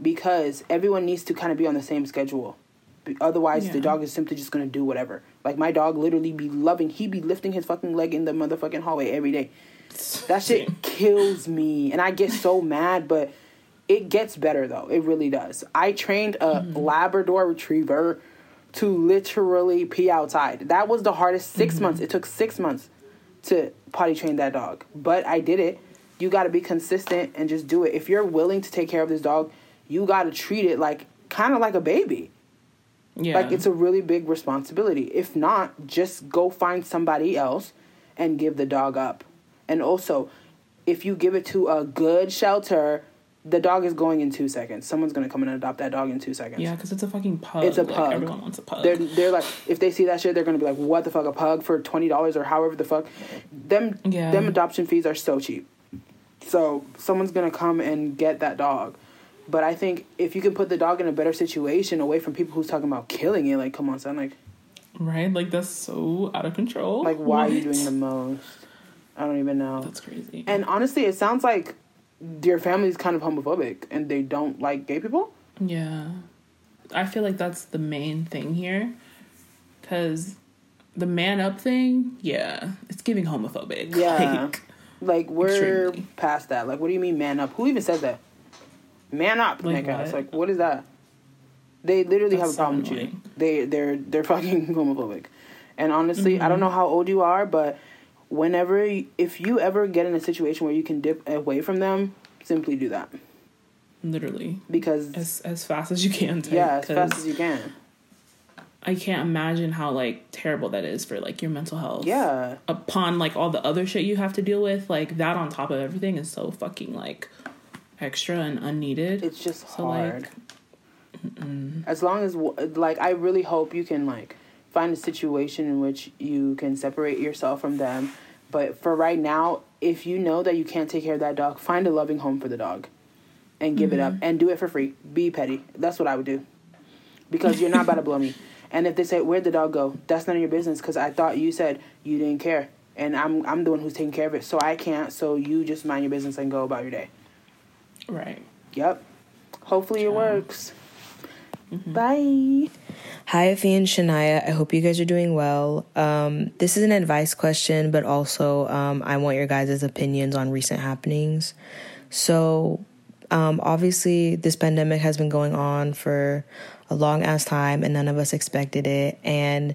because everyone needs to kind of be on the same schedule. Otherwise, yeah. the dog is simply just going to do whatever. Like, my dog literally he be lifting his fucking leg in the motherfucking hallway every day. That shit kills me. And I get so mad, but it gets better, though. It really does. I trained a mm-hmm. Labrador retriever to literally pee outside. That was the hardest 6 months. It took 6 months to potty train that dog. But I did it. You got to be consistent and just do it. If you're willing to take care of this dog, you got to treat it like kind of like a baby. Yeah. Like, it's a really big responsibility. If not, just go find somebody else and give the dog up. And also, if you give it to a good shelter, the dog is going in 2 seconds. Someone's going to come and adopt that dog in 2 seconds. Yeah, because it's a fucking pug. It's a pug. Everyone wants a pug. They're like, if they see that shit, they're going to be like, what the fuck, a pug for $20 or however the fuck. Them adoption fees are so cheap. So someone's going to come and get that dog. But I think if you can put the dog in a better situation away from people who's talking about killing it, like, come on, son. Like, right? Like, that's so out of control. Like, why are you doing the most? I don't even know. That's crazy. And honestly, it sounds like your family's kind of homophobic and they don't like gay people. Yeah. I feel like that's the main thing here. Because the man up thing, yeah, it's giving homophobic. Yeah. Like, we're extremely past that. Like, what do you mean, man up? Who even says that? Man up, like, nigga. It's like, what is that? They literally have a problem with you. They're fucking homophobic. And honestly, mm-hmm. I don't know how old you are, but if you ever get in a situation where you can dip away from them, simply do that. Literally. Because as fast as you can. Yeah, as fast as you can. I can't imagine how, like, terrible that is for, like, your mental health. Yeah. Upon, like, all the other shit you have to deal with, like, that on top of everything is so fucking, like, extra and unneeded. It's just so hard. Like, as long as, like, I really hope you can, like, find a situation in which you can separate yourself from them. But for right now, if you know that you can't take care of that dog, find a loving home for the dog and give mm-hmm. it up and do it for free. Be petty. That's what I would do, because you're not about to blow me. And if they say, where'd the dog go? That's none of your business, because I thought you said you didn't care. And I'm the one who's taking care of it, so I can't. So you just mind your business and go about your day. Right. Yep. Hopefully it works. Mm-hmm. Bye. Hi, Afia and Shania. I hope you guys are doing well. This is an advice question, but also I want your guys' opinions on recent happenings. So Obviously, this pandemic has been going on for a long ass time and none of us expected it. And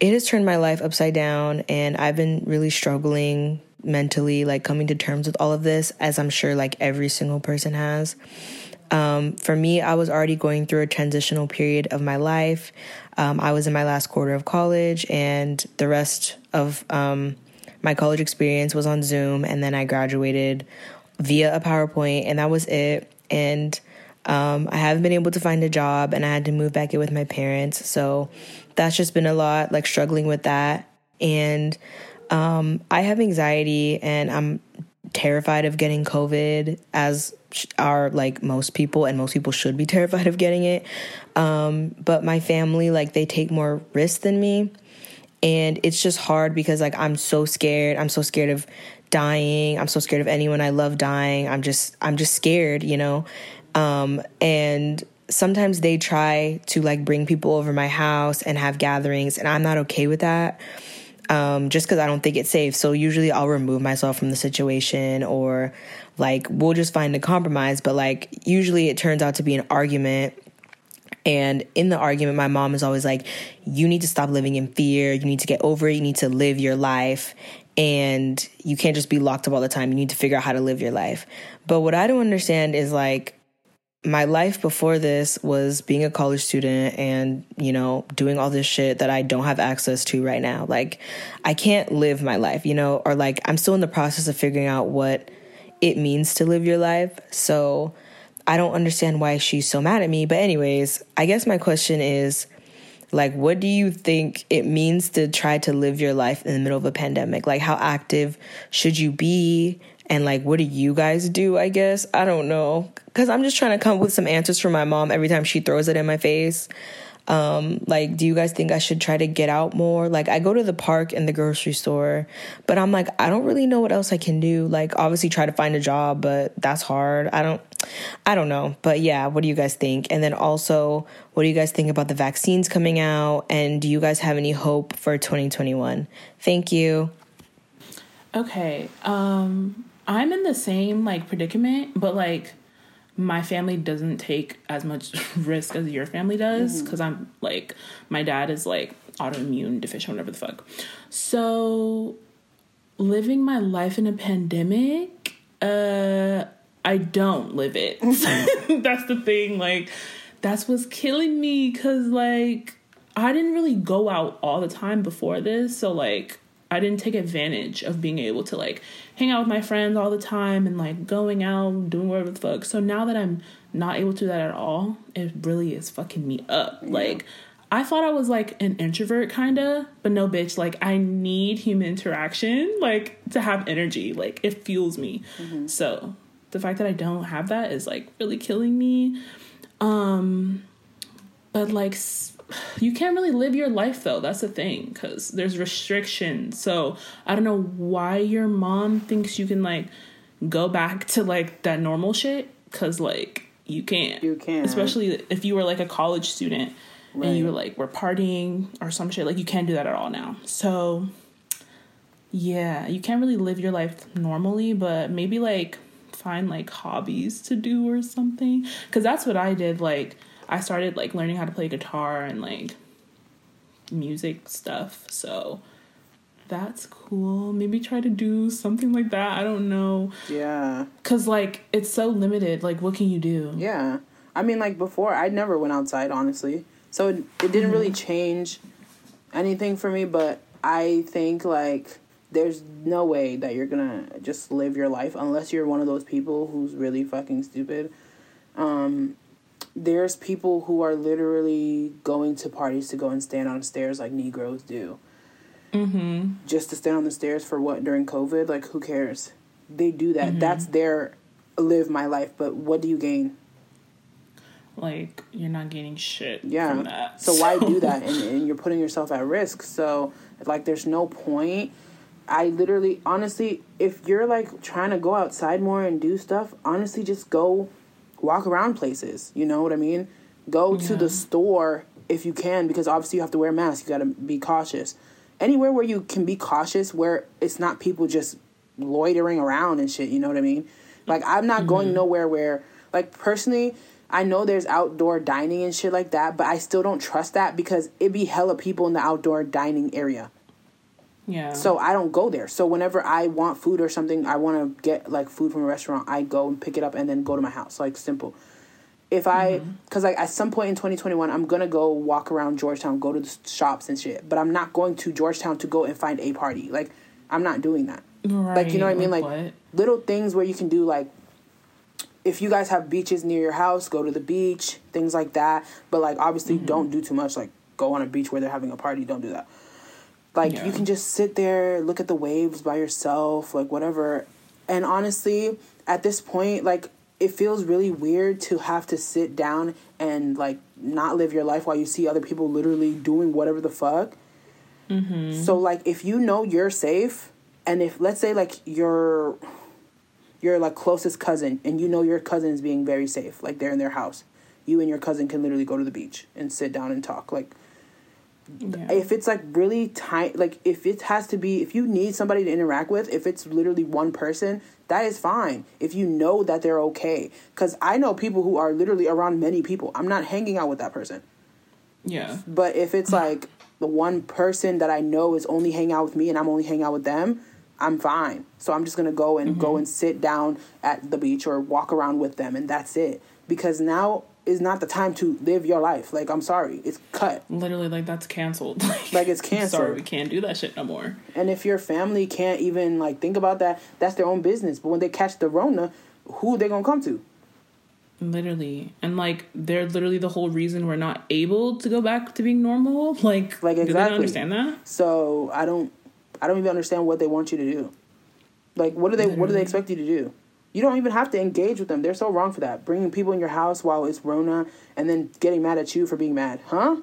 it has turned my life upside down, and I've been really struggling mentally, like coming to terms with all of this, as I'm sure like every single person has. For me, I was already going through a transitional period of my life. I was in my last quarter of college, and the rest of my college experience was on Zoom, and then I graduated via a PowerPoint, and that was it. And I haven't been able to find a job, and I had to move back in with my parents. So that's just been a lot, like struggling with that. And I have anxiety, and I'm terrified of getting COVID, as are like most people, and most people should be terrified of getting it. But my family, like, they take more risks than me, and it's just hard because like I'm so scared. I'm so scared of dying. I'm so scared of anyone I love dying. I'm just scared, you know? And sometimes they try to like bring people over my house and have gatherings, and I'm not okay with that. Just because I don't think it's safe. So usually I'll remove myself from the situation, or like we'll just find a compromise. But like usually it turns out to be an argument. And in the argument, my mom is always like, you need to stop living in fear. You need to get over it. You need to live your life. And you can't just be locked up all the time. You need to figure out how to live your life. But what I don't understand is like, my life before this was being a college student and, you know, doing all this shit that I don't have access to right now. Like, I can't live my life, you know, or like I'm still in the process of figuring out what it means to live your life. So I don't understand why she's so mad at me. But anyways, I guess my question is, like, what do you think it means to try to live your life in the middle of a pandemic? Like, how active should you be? And like, what do you guys do, I guess? I don't know. Because I'm just trying to come up with some answers for my mom every time she throws it in my face. Like, do you guys think I should try to get out more? Like, I go to the park and the grocery store, but I'm like, I don't really know what else I can do. Like, obviously try to find a job, but that's hard. I don't know. But yeah, what do you guys think? And then also, what do you guys think about the vaccines coming out? And do you guys have any hope for 2021? Thank you. Okay. I'm in the same, like, predicament, but, like, my family doesn't take as much risk as your family does, because I'm, like, my dad is, like, autoimmune deficient, whatever the fuck. So, living my life in a pandemic, I don't live it. That's the thing, like, that's what's killing me, because, like, I didn't really go out all the time before this, so, like, I didn't take advantage of being able to, like, hang out with my friends all the time and, like, going out, doing whatever the fuck. So now that I'm not able to do that at all, it really is fucking me up. Yeah. Like, I thought I was, like, an introvert, kind of. But no, bitch. Like, I need human interaction, like, to have energy. Like, it fuels me. Mm-hmm. So the fact that I don't have that is, like, really killing me. But, like, you can't really live your life, though. That's the thing, because there's restrictions. So I don't know why your mom thinks you can, like, go back to, like, that normal shit, because, like, you can't. You can't. Especially if you were, like, a college student, right, and you were, like, we're partying or some shit. Like, you can't do that at all now. So, yeah, you can't really live your life normally, but maybe, like, find, like, hobbies to do or something, because that's what I did, like, I started, like, learning how to play guitar and, like, music stuff. So that's cool. Maybe try to do something like that. I don't know. Yeah. Because, like, it's so limited. Like, what can you do? Yeah. I mean, like, before, I never went outside, honestly. So it didn't really change anything for me. But I think, like, there's no way that you're going to just live your life unless you're one of those people who's really fucking stupid. There's people who are literally going to parties to go and stand on stairs like Negroes do. Mm-hmm. Just to stand on the stairs for what, during COVID? Like, who cares? They do that. Mm-hmm. That's their live my life, but what do you gain? Like, you're not gaining shit from that. So why do that? And you're putting yourself at risk. So, like, there's no point. I literally, honestly, if you're, like, trying to go outside more and do stuff, honestly, just go walk around places, you know what I mean? Go to the store if you can, because obviously you have to wear a mask. You got to be cautious. Anywhere where you can be cautious, where it's not people just loitering around and shit, you know what I mean? Like, I'm not going nowhere where, Like, personally, I know there's outdoor dining and shit like that, but I still don't trust that because it be hella people in the outdoor dining area. Yeah. So I don't go there. So whenever I want food or something, I want to get, like, food from a restaurant, I go and pick it up and then go to my house. Like, simple. If I, because, like, at some point in 2021, I'm going to go walk around Georgetown, go to the shops and shit. But I'm not going to Georgetown to go and find a party. Like, I'm not doing that. Right. Like, you know what I mean? Like, what? Little things where you can do, like, if you guys have beaches near your house, go to the beach, things like that. But, like, obviously don't do too much. Like, go on a beach where they're having a party. Don't do that. Like, you can just sit there, look at the waves by yourself, like, whatever. And honestly, at this point, like, it feels really weird to have to sit down and, like, not live your life while you see other people literally doing whatever the fuck. So, like, if you know you're safe, and if, let's say, like, your like, closest cousin, and you know your cousin is being very safe, like, they're in their house, you and your cousin can literally go to the beach and sit down and talk, like... Yeah. If it's, like, really tight, like, if it has to be, if you need somebody to interact with, if it's literally one person, that is fine. If you know that they're okay. Because I know people who are literally around many people. I'm not hanging out with that person. Yeah. But if it's, like, the one person that I know is only hanging out with me and I'm only hanging out with them, I'm fine. So I'm just going to go and go and sit down at the beach or walk around with them, and that's it. Because now... is not the time to live your life. Like, I'm sorry, it's cut. Literally, like, that's canceled. Like, it's canceled. Sorry, we can't do that shit no more. And if your family can't even, like, think about that, that's their own business. But when they catch the Rona, who they gonna come to? Literally. And, like, they're literally the whole reason we're not able to go back to being normal. Like exactly. Do they not understand that? So I don't even understand what they want you to do. Like, what do they expect you to do? You don't even have to engage with them. They're so wrong for that. Bringing people in your house while it's Rona and then getting mad at you for being mad. Huh?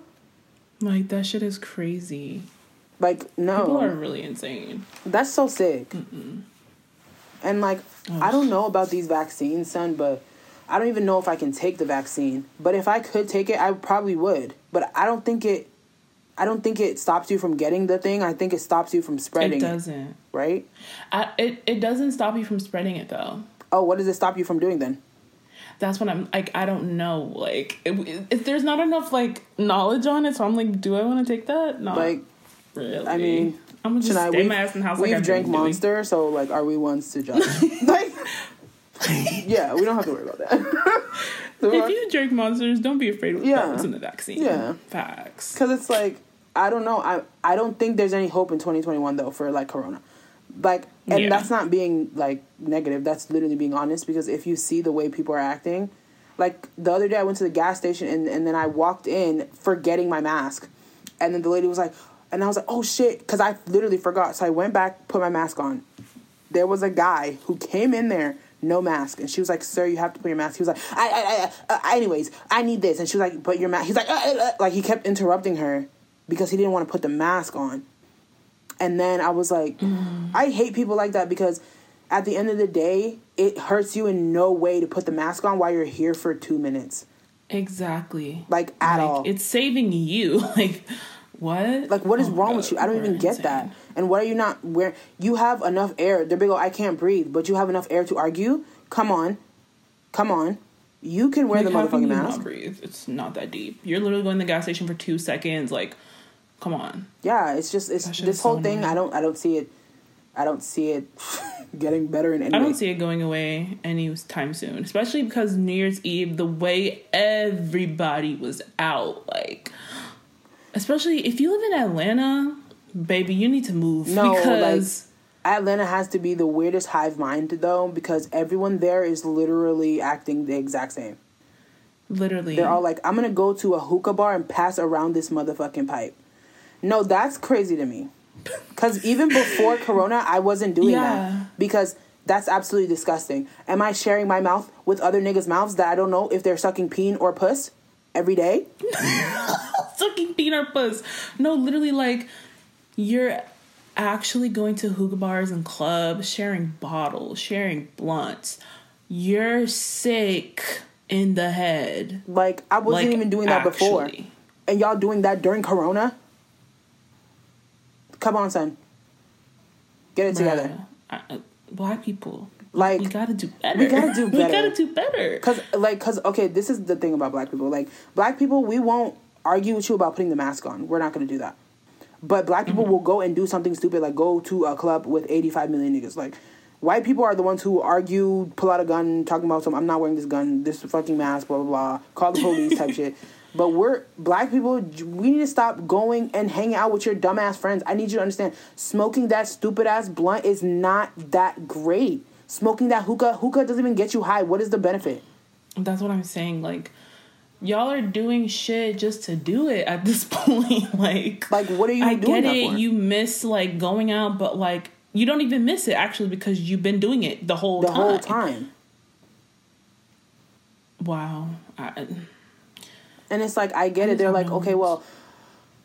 Like, that shit is crazy. Like, no. People are really insane. That's so sick. Mm-mm. And, like, I don't know about these vaccines, son, but I don't even know if I can take the vaccine. But if I could take it, I probably would. But I don't think it stops you from getting the thing. I think it stops you from spreading it. It doesn't. Right? It doesn't stop you from spreading it, though. Oh, what does it stop you from doing then? That's when I'm like, I don't know. Like, if there's not enough, like, knowledge on it, so I'm like, do I want to take that? No. Like, really? I mean, I'm gonna just stay my ass in the house. We've like drank Monster, so, like, are we ones to judge? Like, yeah, we don't have to worry about that. So if you drink Monsters, don't be afraid of what's in the vaccine. Yeah, facts. Because it's like, I don't know. I don't think there's any hope in 2021 though for, like, Corona. Like, and that's not being, like, negative. That's literally being honest, because if you see the way people are acting, like, the other day I went to the gas station and then I walked in forgetting my mask. And then the lady was like, and I was like, oh shit, because I literally forgot. So I went back, put my mask on. There was a guy who came in there, no mask. And she was like, sir, you have to put your mask. He was like, anyways, I need this. And she was like, but your mask. He's like, like, he kept interrupting her because he didn't want to put the mask on. And then I was like, I hate people like that, because at the end of the day, it hurts you in no way to put the mask on while you're here for 2 minutes. Exactly. Like, at all. It's saving you. Like, what? Like, what is wrong with you? I don't even get that. And what are you not wearing? You have enough air. They're big old, I can't breathe, but you have enough air to argue? Come on. You can wear the motherfucking mask. Not breathe. It's not that deep. You're literally going to the gas station for 2 seconds, like... Come on. Yeah, it's this whole thing. I don't see it getting better in any way. I don't see it going away anytime soon, especially because New Year's Eve, the way everybody was out, like, especially if you live in Atlanta, baby, you need to move. No, because like, Atlanta has to be the weirdest hive mind though, because everyone there is literally acting the exact same. Literally, they're all like, I'm gonna go to a hookah bar and pass around this motherfucking pipe. No, that's crazy to me. Because even before Corona, I wasn't doing that. Because that's absolutely disgusting. Am I sharing my mouth with other niggas' mouths that I don't know if they're sucking peen or puss every day? Sucking peen or puss. No, literally, like, you're actually going to hookah bars and clubs, sharing bottles, sharing blunts. You're sick in the head. Like, I wasn't even doing that before. And y'all doing that during Corona? Come on, son. Get it together. Black people. Like, we gotta do better. Because, like, okay, this is the thing about black people. Like, black people, we won't argue with you about putting the mask on. We're not gonna do that. But black people will go and do something stupid, like go to a club with 85 million niggas. Like, white people are the ones who argue, pull out a gun, talking about some, I'm not wearing this gun, this fucking mask, blah, blah, blah, call the police type shit. But we're, black people, we need to stop going and hanging out with your dumbass friends. I need you to understand, smoking that stupid ass blunt is not that great. Smoking that hookah doesn't even get you high. What is the benefit? That's what I'm saying. Like, y'all are doing shit just to do it at this point. Like what are you doing that for? I get it. You miss, like, going out, but, like, you don't even miss it, actually, because you've been doing it the whole time. Wow. And it's like, I get it. They're like, okay, well,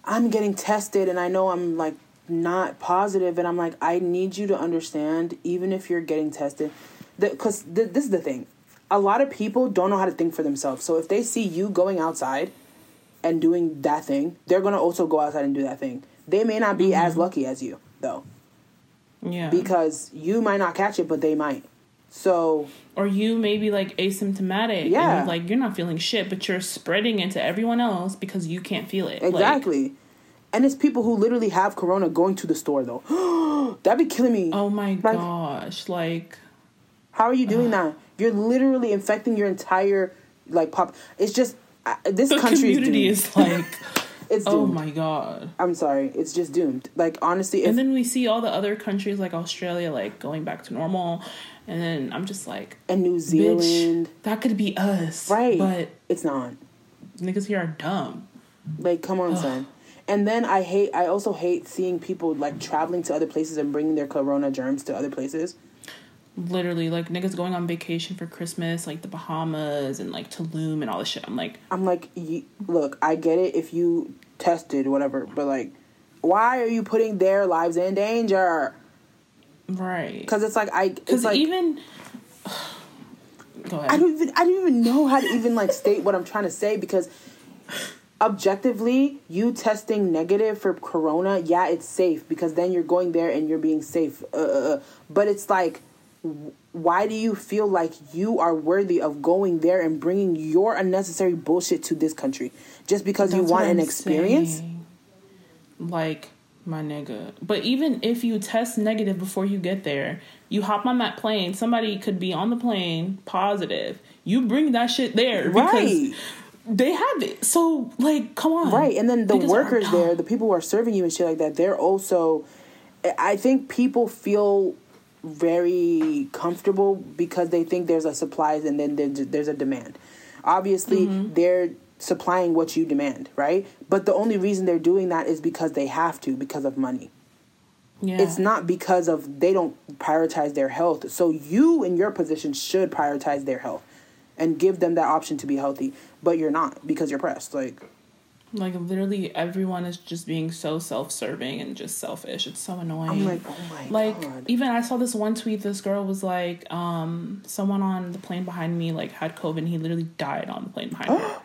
I'm getting tested and I know I'm, like, not positive. And I'm like, I need you to understand, even if you're getting tested, because this is the thing. A lot of people don't know how to think for themselves. So if they see you going outside and doing that thing, they're going to also go outside and do that thing. They may not be as lucky as you, though. Yeah. Because you might not catch it, but they might. So, or you may be, like, asymptomatic. Yeah. And, like, you're not feeling shit, but you're spreading it to everyone else because you can't feel it. Exactly. Like, and it's people who literally have corona going to the store, though. That'd be killing me. Oh, my gosh. Like, how are you doing that? You're literally infecting your entire, like, pop. It's just, this country community is like, it's doomed. Oh, my God. I'm sorry. It's just doomed. Like, honestly. And then we see all the other countries, like Australia, like, going back to normal. And then I'm just like, and New Zealand. Bitch, that could be us. Right. But it's not. Niggas here are dumb. Like, come on, son. And then I also hate seeing people, like, traveling to other places and bringing their corona germs to other places. Literally, like, niggas going on vacation for Christmas, like, the Bahamas and, like, Tulum and all this shit. I'm like, look, I get it if you tested, whatever, but, like, why are you putting their lives in danger? Right. Because it's like, because like, even, go ahead. I don't even know how to even, like, state what I'm trying to say, because objectively, you testing negative for corona, yeah, it's safe, because then you're going there and you're being safe. But it's like, why do you feel like you are worthy of going there and bringing your unnecessary bullshit to this country just because you want an experience? Saying. Like, my nigga. But even if you test negative before you get there, you hop on that plane, somebody could be on the plane positive. You bring that shit there. Right. They have it. So, like, come on. Right. And then the workers there, the people who are serving you and shit like that, they're also, I think people feel very comfortable because they think there's a supply and then there's a demand. Obviously, they're supplying what you demand, right? But the only reason they're doing that is because they have to, because of money. Yeah. It's not because of, they don't prioritize their health. So you in your position should prioritize their health and give them that option to be healthy, but you're not because you're pressed. Like literally everyone is just being so self-serving and just selfish. It's so annoying. I'm like, oh my God. Like, even I saw this one tweet. This girl was like, someone on the plane behind me, like, had COVID and he literally died on the plane behind her.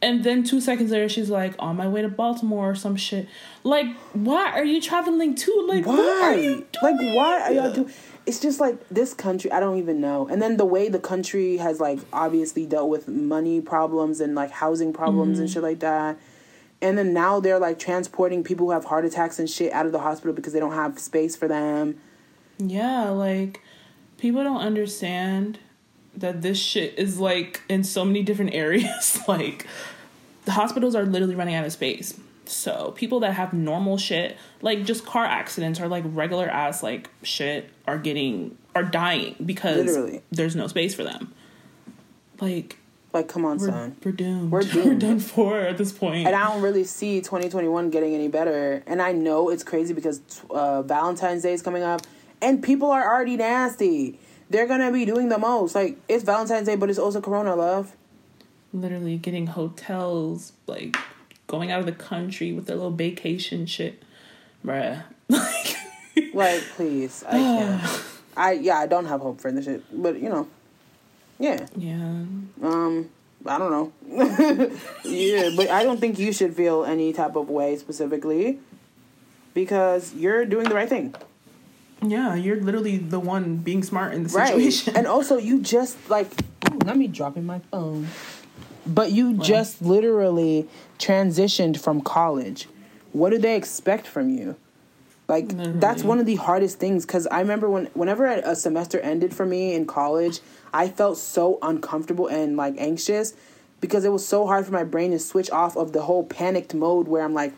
And then 2 seconds later, she's like, on my way to Baltimore or some shit. Like, why are you traveling to? Like, why? What are you doing? Like, why are y'all doing? It's just like this country, I don't even know. And then the way the country has, like, obviously dealt with money problems and, like, housing problems and shit like that. And then now they're, like, transporting people who have heart attacks and shit out of the hospital because they don't have space for them. Yeah, like, people don't understand that this shit is, like, in so many different areas. Like, the hospitals are literally running out of space. So people that have normal shit, like just car accidents or like regular ass like shit, are dying because literally there's no space for them. Like come on, son. We're doomed. We're done for at this point. And I don't really see 2021 getting any better. And I know it's crazy because Valentine's Day is coming up and people are already nasty. They're going to be doing the most. Like, it's Valentine's Day, but it's also corona, love. Literally getting hotels, like, going out of the country with their little vacation shit. Bruh. Like, please. I can't. I don't have hope for this shit. But, you know. Yeah. Yeah. I don't know. Yeah, but I don't think you should feel any type of way specifically because you're doing the right thing. Yeah, you're literally the one being smart in the situation. Right. And also, you just, like, ooh, let me drop in my phone. But you just literally transitioned from college. What do they expect from you? Like, literally. That's one of the hardest things, because I remember whenever a semester ended for me in college, I felt so uncomfortable and, like, anxious, because it was so hard for my brain to switch off of the whole panicked mode where I'm like,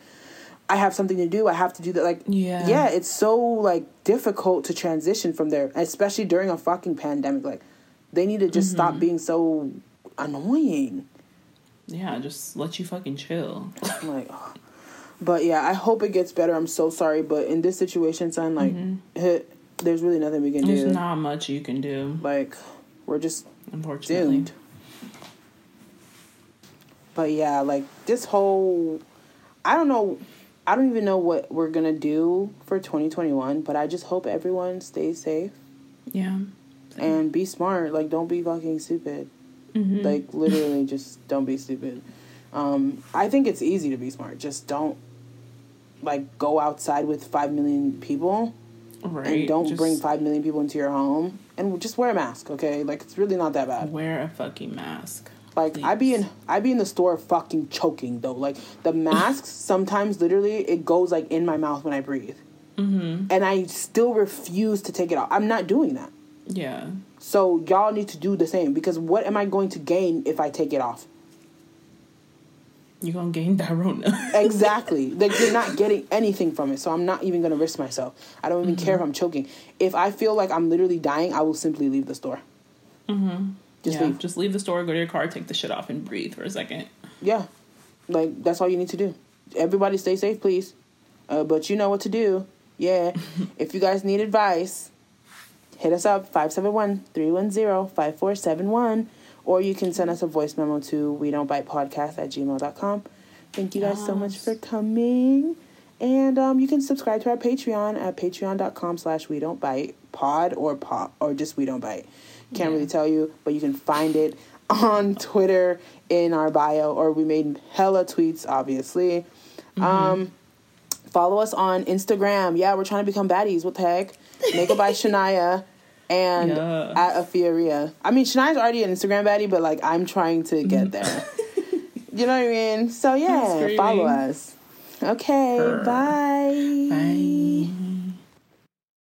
I have something to do. I have to do that. Like, yeah, it's so, like, difficult to transition from there, especially during a fucking pandemic. Like, they need to just stop being so annoying. Yeah, just let you fucking chill. I'm like, oh. But yeah, I hope it gets better. I'm so sorry, but in this situation, son, like, there's really nothing we can do. There's not much you can do. Like, we're just unfortunately doomed. But yeah, like, this whole, I don't know. I don't even know what we're going to do for 2021, but I just hope everyone stays safe. Yeah. Same. And be smart. Like, don't be fucking stupid. Mm-hmm. Like, literally, just don't be stupid. I think it's easy to be smart. Just don't, like, go outside with 5 million people. Right. And don't bring 5 million people into your home. And just wear a mask, okay? Like, it's really not that bad. Wear a fucking mask. Like, please. I be in the store fucking choking, though. Like, the masks, sometimes, literally, it goes, like, in my mouth when I breathe. Mm-hmm. And I still refuse to take it off. I'm not doing that. Yeah. So, y'all need to do the same. Because what am I going to gain if I take it off? You're going to gain that Rona. Exactly. Like, you're not getting anything from it. So, I'm not even going to risk myself. I don't even care if I'm choking. If I feel like I'm literally dying, I will simply leave the store. Mm-hmm. Just leave the store, go to your car, take the shit off, and breathe for a second. Yeah. Like, that's all you need to do. Everybody stay safe, please. But you know what to do. Yeah. If you guys need advice, hit us up, 571-310-5471. Or you can send us a voice memo to wedon'tbitepodcast@gmail.com. Thank you guys so much for coming. And you can subscribe to our Patreon at patreon.com/wedon'tbitepod or just we don't bite. Can't really tell you, but you can find it on Twitter in our bio, or we made hella tweets, obviously. Follow us on Instagram. Yeah, we're trying to become baddies. What the heck? Makeup by Shania and at Afia Rhea. I mean, Shania's already an Instagram baddie, but, like, I'm trying to get there. You know what I mean? So, yeah, follow us. Okay, bye. Bye.